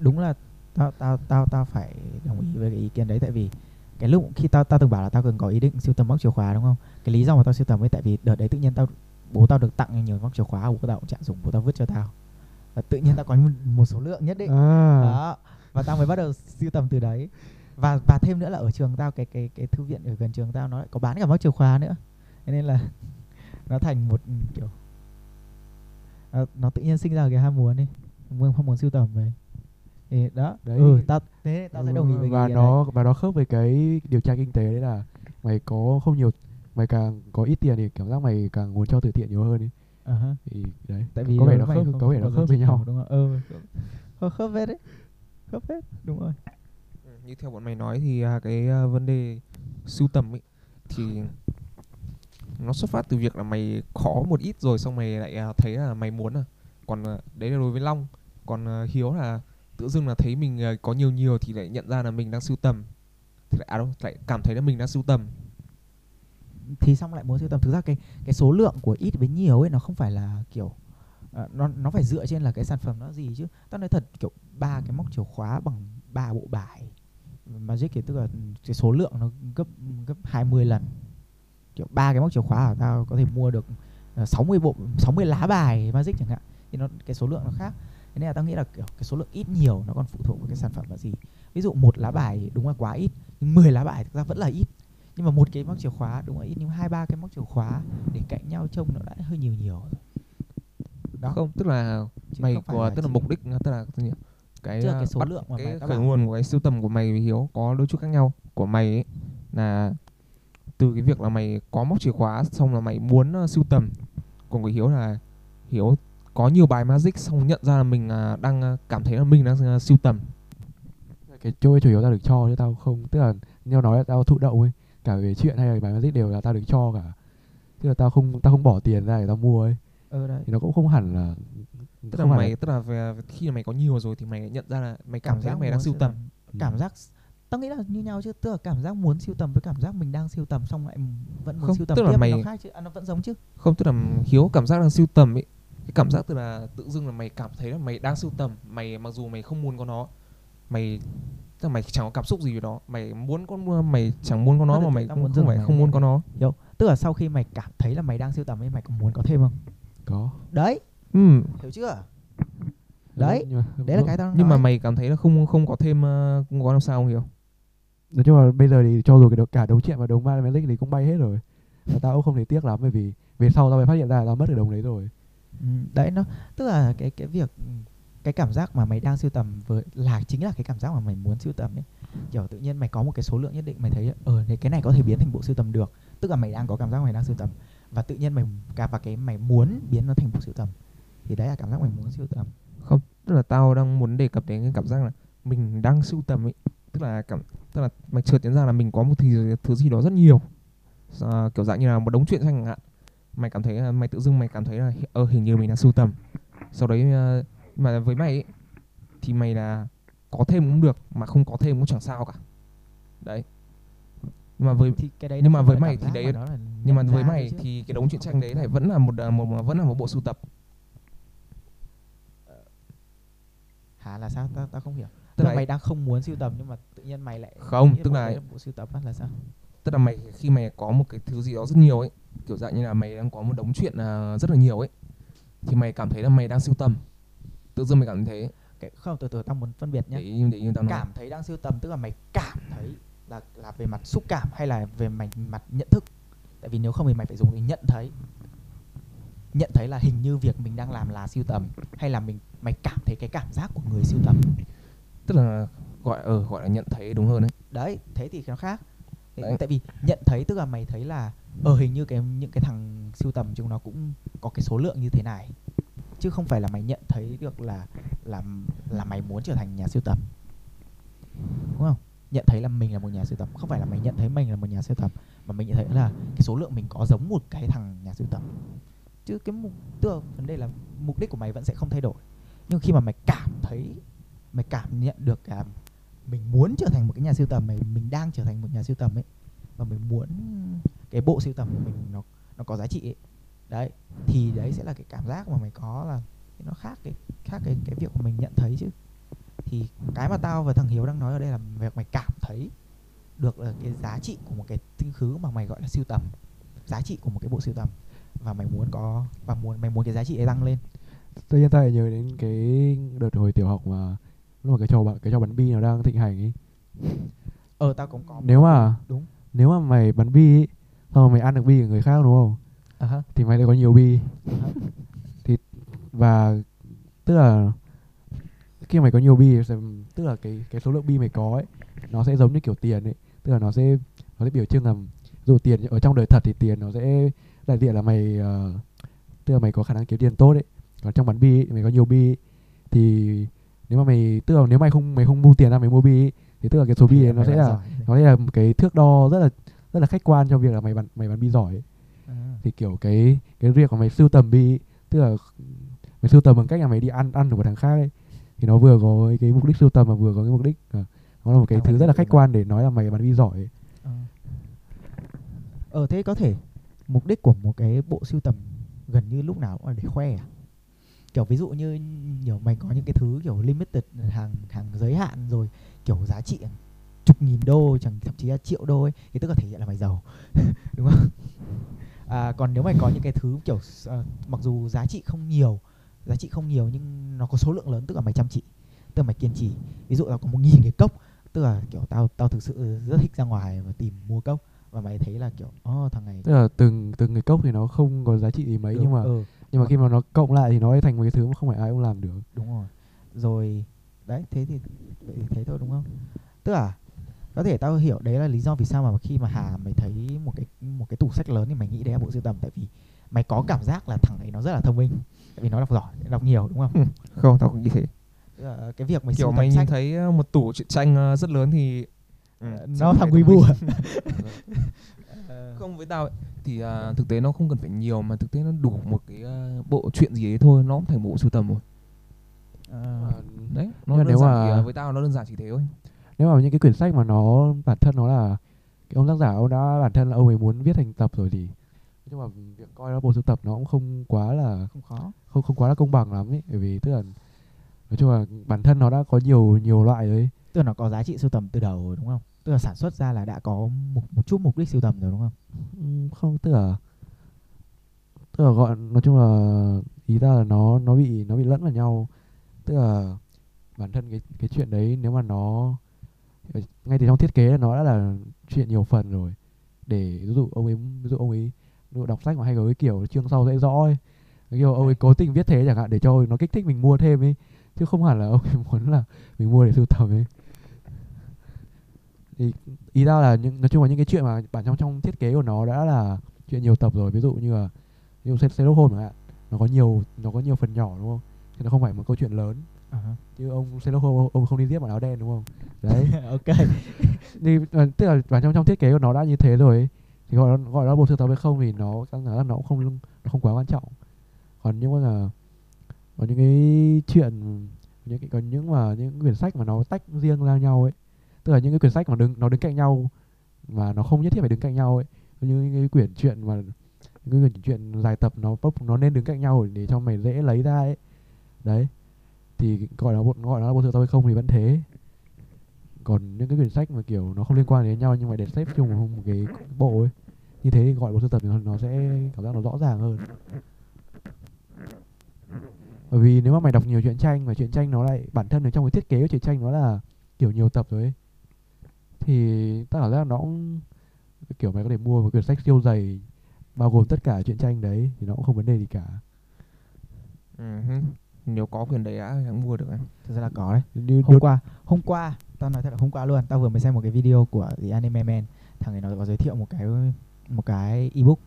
Đúng là tao phải đồng ý với cái ý kiến đấy, tại vì cái lúc khi tao từng bảo là tao cần có ý định sưu tầm móc chìa khóa, đúng không? Cái lý do mà tao sưu tầm ấy tại vì đợt đấy tự nhiên bố tao được tặng nhiều móc chìa khóa, bố tao cũng chẳng dùng, bố tao vứt cho tao. Và tự nhiên tao có một số lượng nhất định. Đó. Và tao mới bắt đầu sưu tầm từ đấy. Và thêm nữa là ở trường tao, cái thư viện ở gần trường tao nó lại có bán cả móc chìa khóa nữa. Thế nên là nó thành một kiểu, nó tự nhiên sinh ra cái ham muốn đi, ham muốn sưu tầm về. Thì đó, đấy. Tao sẽ đồng ý với cái đó. Và nó khớp với cái điều tra kinh tế đấy là mày có không nhiều, mày càng có ít tiền thì cảm giác mày càng muốn cho từ thiện nhiều hơn ấy. Uh-huh. Thì đấy, tại vì có vẻ nó khớp, có vẻ nó khớp với nhau. Đúng không? Khớp hết đấy. Khớp hết, đúng rồi. Như theo bọn mày nói thì cái vấn đề sưu tầm ấy thì nó xuất phát từ việc là mày khó một ít rồi xong mày lại thấy là mày muốn à. Còn đấy là đối với Long, còn Hiếu là tự dưng là thấy mình có nhiều thì lại nhận ra là mình đang sưu tầm. Thì lại lại cảm thấy là mình đang sưu tầm. Thì xong lại muốn sưu tầm. Thực ra cái số lượng của ít với nhiều ấy nó không phải là kiểu nó phải dựa trên là cái sản phẩm nó gì chứ. Tao nói thật, kiểu 3 cái móc chìa khóa bằng 3 bộ bài Magic thì tức là cái số lượng nó gấp 20 lần. Kiểu 3 cái móc chìa khóa của tao có thể mua được 60 lá bài Magic chẳng hạn. Thì nó cái số lượng nó khác. Thế nên là tao nghĩ là kiểu cái số lượng ít nhiều nó còn phụ thuộc vào cái sản phẩm là gì. Ví dụ 1 lá bài đúng là quá ít, nhưng 10 lá bài thực ra vẫn là ít. Nhưng mà 1 cái móc chìa khóa đúng là ít, nhưng 2-3 cái móc chìa khóa để cạnh nhau trông nó đã hơi nhiều rồi. Đó. Không, tức là chứ mày của tức là mục đích, tức là cái số lượng mà cái khởi nguồn của cái sưu tầm của mày với Hiếu có đôi chút khác nhau. Của mày ấy là từ cái việc là mày có móc chìa khóa xong là mày muốn sưu tầm. Còn của Hiếu là Hiếu có nhiều bài Magic xong nhận ra là mình đang cảm thấy là mình đang sưu tầm. Cái chơi chủ yếu tao được cho chứ tao không, tức là nhau nói là tao thụ động ấy, cả về chuyện hay là bài Magic đều là tao được cho cả. Tức là tao không bỏ tiền ra để tao mua ấy. Đấy. Thì nó cũng không hẳn là tức là về khi mà mày có nhiều rồi thì mày nhận ra là mày cảm thấy mày đang sưu tầm. Cảm giác tao nghĩ là như nhau chứ, tức là cảm giác muốn sưu tầm với cảm giác mình đang sưu tầm xong lại vẫn muốn sưu tầm tiếp mày, nó khác chứ, nó vẫn giống chứ. Không, tức là Hiếu cảm giác đang sưu tầm ấy, cái cảm giác tức là tự dưng là mày cảm thấy là mày đang sưu tầm, mày mặc dù mày không muốn có nó, mày tức là mày chẳng có cảm xúc gì với nó, mày muốn có mày chẳng muốn có nó, mà mày không muốn có nó. Hiểu, tức là sau khi mày cảm thấy là mày đang sưu tầm ấy, mày có muốn có thêm không? Có. Đấy. Hiểu chưa? Đấy. Đấy là cái tao nói. Nhưng mà mày cảm thấy là không có thêm không có làm sao không hiểu. Nói chung là bây giờ thì cho dù cả đống chuyện và đống Magic thì cũng bay hết rồi. Và tao cũng không thấy tiếc lắm, bởi vì về sau tao mới phát hiện ra là tao mất ở đống đấy rồi. Đấy, nó tức là cái việc cái cảm giác mà mày đang sưu tầm với là chính là cái cảm giác mà mày muốn sưu tầm ấy. Kiểu tự nhiên mày có một cái số lượng nhất định mày thấy cái này có thể biến thành bộ sưu tầm được. Tức là mày đang có cảm giác mày đang sưu tầm. Và tự nhiên mày gặp vào cái mày muốn biến nó thành bộ sưu tầm. Thì đấy là cảm giác mày muốn sưu tầm. Không, tức là tao đang muốn đề cập đến cái cảm giác là mình đang sưu tầm ấy. Tức là mày chợt nhận ra là mình có một thứ gì đó rất nhiều, kiểu dạng như là một đống chuyện chẳng hạn. Mày cảm thấy mày tự dưng mày cảm thấy là hình như mình đang sưu tầm. Sau đấy mà với mày ấy, thì mày là có thêm cũng được, mà không có thêm cũng chẳng sao cả. Đấy. Nhưng mà với mày thì cái đống truyện tranh đấy này vẫn là một bộ sưu tập. Hả, là sao? Tao không hiểu. Tức là mày đang không muốn sưu tầm nhưng mà tự nhiên mày lại không, tức là bộ sưu tập là sao? Tức là mày khi mày có một cái thứ gì đó rất nhiều ấy, kiểu dạng như là mày đang có một đống truyện rất là nhiều ấy, thì mày cảm thấy là mày đang sưu tầm. Tự dưng mày cảm thấy không, từ tao muốn phân biệt nhá. Cảm thấy đang sưu tầm tức là mày cảm thấy là về mặt xúc cảm hay là về mặt nhận thức. Tại vì nếu không thì mày phải dùng để nhận thấy. Nhận thấy là hình như việc mình đang làm là sưu tầm, hay là mày cảm thấy cái cảm giác của người sưu tầm. Tức là gọi là nhận thấy đúng hơn đấy. Đấy, thế thì nó khác. Tại vì nhận thấy tức là mày thấy là hình như những cái thằng sưu tầm chúng nó cũng có cái số lượng như thế này. Chứ không phải là mày nhận thấy được là mày muốn trở thành nhà sưu tầm. Đúng không? Nhận thấy là mình là một nhà sưu tầm, không phải là mày nhận thấy mình là một nhà sưu tầm, mà mình nhận thấy là cái số lượng mình có giống một cái thằng nhà sưu tầm. Chứ cái vấn đề là mục đích của mày vẫn sẽ không thay đổi. Nhưng khi mà mày cảm nhận được là mình muốn trở thành một cái nhà sưu tầm, mình đang trở thành một nhà sưu tầm ấy, và mình muốn cái bộ sưu tầm của mình nó có giá trị ấy. Đấy, thì đấy sẽ là cái cảm giác mà mày có, là nó khác cái việc mà mình nhận thấy chứ. Thì cái mà tao và thằng Hiếu đang nói ở đây là việc mày cảm thấy được là cái giá trị của một cái tinh khứ mà mày gọi là sưu tầm, giá trị của một cái bộ sưu tầm, và mày muốn có và mày muốn cái giá trị ấy tăng lên. Tự nhiên tao lại nhớ đến cái đợt hồi tiểu học mà lúc mà cái trò bắn bi nó đang thịnh hành ấy, Tao cũng có. Nếu mà đúng, nếu mà mày bắn bi ấy, xong rồi mày ăn được bi của người khác đúng không? Uh-huh. Thì mày lại có nhiều bi. Uh-huh. Thì và tức là khi mày có nhiều bi, tức là cái số lượng bi mày có ấy, nó sẽ giống như kiểu tiền ấy, tức là nó sẽ biểu trưng là dù tiền ở trong đời thật thì tiền nó sẽ đại diện là mày tức là mày có khả năng kiếm tiền tốt ấy, còn trong bán bi ấy, mày có nhiều bi ấy, thì nếu mà mày tức là nếu mày không mua tiền ra mày mua bi ấy, thì tức là cái số bi ấy nó sẽ là một cái thước đo rất là khách quan cho việc là mày bán bi giỏi ấy. À. Thì kiểu cái việc của mày sưu tầm bi ấy, tức là mày sưu tầm bằng cách là mày đi ăn được một thằng khác ấy, thì nó vừa có cái mục đích sưu tầm mà vừa có cái mục đích nó là một cái thứ rất là khách quan để nói là mày bán bi giỏi ấy. Thế có thể mục đích của một cái bộ sưu tầm gần như lúc nào cũng là để khoe à? Kiểu ví dụ như nhiều mày có những cái thứ kiểu limited, hàng giới hạn rồi, kiểu giá trị chục nghìn đô, thậm chí là triệu đô ấy, thì tức là thể hiện là mày giàu. Đúng không? Còn nếu mày có những cái thứ kiểu mặc dù giá trị không nhiều nhưng nó có số lượng lớn, tức là mày chăm chỉ, tức là mày kiên trì. Ví dụ là có 1.000 cái cốc, tức là kiểu tao thực sự rất thích ra ngoài và tìm mua cốc, và mày thấy là kiểu thằng này, tức là từng người cốc thì nó không có giá trị gì mấy, nhưng mà khi mà nó cộng lại thì nó thành một cái thứ mà không phải ai cũng làm được. Đúng rồi. Rồi đấy, thế thì thế thôi đúng không? Tức là có thể tao hiểu đấy là lý do vì sao mà khi mà mày thấy một cái tủ sách lớn thì mày nghĩ đấy là bộ sưu tầm, tại vì mày có cảm giác là thằng ấy nó rất là thông minh, tại vì nó đọc giỏi, đọc nhiều đúng không? Không, tao cũng nghĩ thế. Cái việc mày kiểu mày nhìn thấy một tủ truyện tranh rất lớn thì nó thằng quý bùa. Không, với tao ấy, thì thực tế nó không cần phải nhiều, mà thực tế nó đủ một cái bộ truyện gì đấy thôi, nó cũng thành bộ sưu tầm rồi. Đấy, nó đơn giản thì, với tao nó đơn giản chỉ thế thôi. Nếu mà những cái quyển sách mà nó bản thân nó là cái ông tác giả ông đã bản thân là ông ấy muốn viết thành tập rồi thì nhưng mà việc coi nó bộ sưu tập nó cũng không quá là không quá là công bằng lắm ấy, bởi vì tức là nói chung là bản thân nó đã có nhiều loại rồi ấy. Tức là nó có giá trị sưu tầm từ đầu rồi đúng không? Tức là sản xuất ra là đã có một chút mục đích sưu tầm rồi đúng không? Không, tức là gọi nói chung là ý ta là nó bị lẫn vào nhau. Tức là bản thân cái chuyện đấy nếu mà nó ngay từ trong thiết kế nó đã là chuyện nhiều phần rồi, để ví dụ ông ấy đọc sách mà hay có cái kiểu chương sau dễ rõ ấy, cái kiểu ông ấy cố tình viết thế chẳng hạn để cho nó kích thích mình mua thêm ấy, chứ không hẳn là ông ấy muốn là mình mua để sưu tầm ấy. Thì ý ra là nói chung là những cái chuyện mà bản trong thiết kế của nó đã là chuyện nhiều tập rồi, ví dụ như là Sherlock Holmes chẳng hạn, nó có nhiều phần nhỏ đúng không, thì nó không phải một câu chuyện lớn. Uh-huh. Chứ ông Sailor Moon ông không đi giết bọn áo đen đúng không? Đấy. Ok. Thì tức là bản trong thiết kế của nó đã như thế rồi ấy. Thì gọi nó bộ sưu tập hay không thì nó cũng không quá quan trọng. Còn nhưng mà có những cái chuyện những quyển sách mà nó tách riêng ra nhau ấy, tức là những cái quyển sách mà nó đứng cạnh nhau mà nó không nhất thiết phải đứng cạnh nhau ấy, như những cái quyển truyện mà những quyển truyện dài tập nó nên đứng cạnh nhau để cho mày dễ lấy ra ấy. Đấy. Thì gọi nó là bộ sưu tập hay không thì vẫn thế. Còn những cái quyển sách mà kiểu nó không liên quan đến nhau nhưng mà để xếp chung vào một cái bộ ấy, như thế thì gọi bộ sưu tập thì nó sẽ cảm giác nó rõ ràng hơn. Bởi vì nếu mà mày đọc nhiều truyện tranh mà truyện tranh nó lại bản thân ở trong cái thiết kế của truyện tranh nó là kiểu nhiều tập rồi ấy, thì ta cảm giác nó cũng kiểu mày có thể mua một quyển sách siêu dày bao gồm tất cả truyện tranh đấy thì nó cũng không vấn đề gì cả. Nếu có quyền đấy á thì mua được ấy. Thực ra là có đấy. Hôm qua tao nói thật là hôm qua luôn, tao vừa mới xem một cái video của The Anime Man, thằng ấy nó có giới thiệu một cái ebook,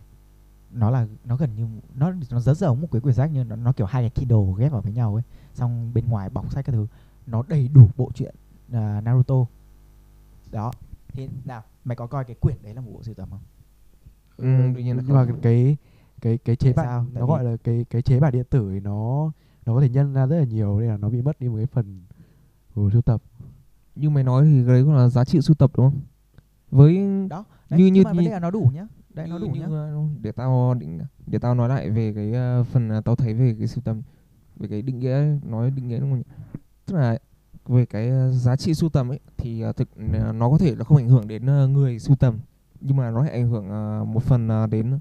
nó gần như nó rất giống một cái quyển sách nhưng nó kiểu hai cái Kindle ghép vào với nhau ấy, xong bên ngoài bọc sách các thứ, nó đầy đủ bộ truyện Naruto. Đó. Thế nào, mày có coi cái quyển đấy là một bộ sưu tầm không? Tuy nhiên là nhưng mà cái chế bản nó gọi là cái chế bản điện tử thì nó có thể nhân ra rất là nhiều nên là nó bị mất đi một cái phần của sưu tập. Như mày nói thì đấy cũng là giá trị sưu tập đúng không? Với đó, đấy, nhưng mà vấn đề là nó đủ nhá. Đấy, nó đủ nhá. Để tao nói lại về cái phần tao thấy về cái sưu tầm, về cái định nghĩa ấy, nói định nghĩa đúng không nhỉ? Tức là về cái giá trị sưu tầm ấy thì nó có thể là không ảnh hưởng đến người sưu tầm, nhưng mà nó lại ảnh hưởng một phần đến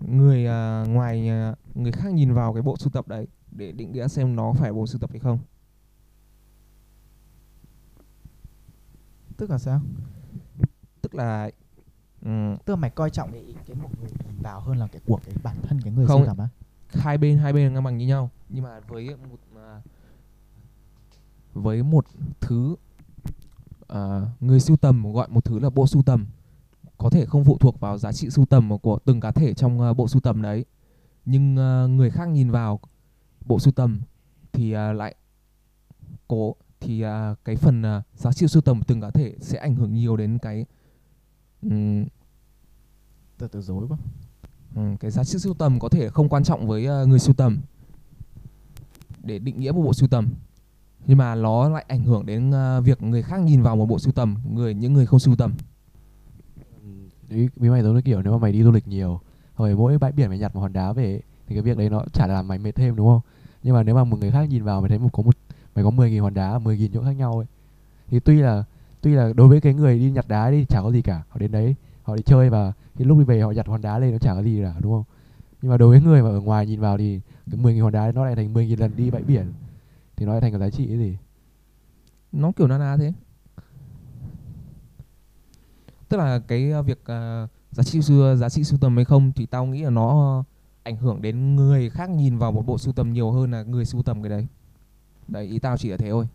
người ngoài, người khác nhìn vào cái bộ sưu tập đấy để định nghĩa xem nó phải bộ sưu tập hay không. Tức là sao? Tức là mày coi trọng cái ý kiến một người nhìn vào hơn là cái của cái bản thân cái người xem cảm á. Hai bên ngang bằng như nhau, nhưng mà với một thứ người sưu tầm gọi một thứ là bộ sưu tầm có thể không phụ thuộc vào giá trị sưu tầm của từng cá thể trong bộ sưu tầm đấy, nhưng người khác nhìn vào bộ sưu tầm thì lại cố thì cái phần giá trị sưu tầm từng cá thể sẽ ảnh hưởng nhiều đến cái cái giá trị sưu tầm có thể không quan trọng với người sưu tầm để định nghĩa một bộ sưu tầm, nhưng mà nó lại ảnh hưởng đến việc người khác nhìn vào một bộ sưu tầm, những người không sưu tầm. Với mày giống như kiểu nếu mà mày đi du lịch nhiều, hồi mỗi bãi biển mày nhặt một hòn đá về thì cái việc đấy nó chả làm mày mệt thêm đúng không? Nhưng mà nếu mà một người khác nhìn vào mày thấy mày có 10.000 hòn đá ở 10.000 chỗ khác nhau ấy, thì tuy là đối với cái người đi nhặt đá đi chả có gì cả, họ đến đấy họ đi chơi và cái lúc đi về họ nhặt hòn đá lên nó chả có gì cả đúng không? Nhưng mà đối với người mà ở ngoài nhìn vào thì cái 10.000 hòn đá nó lại thành 10.000 lần đi bãi biển, thì nó lại thành cái giá trị cái gì? Nó kiểu nana thế. Tức là cái việc giá trị sưu tầm hay không thì tao nghĩ là nó ảnh hưởng đến người khác nhìn vào một bộ sưu tầm nhiều hơn là người sưu tầm cái đấy. Đấy, ý tao chỉ là thế thôi.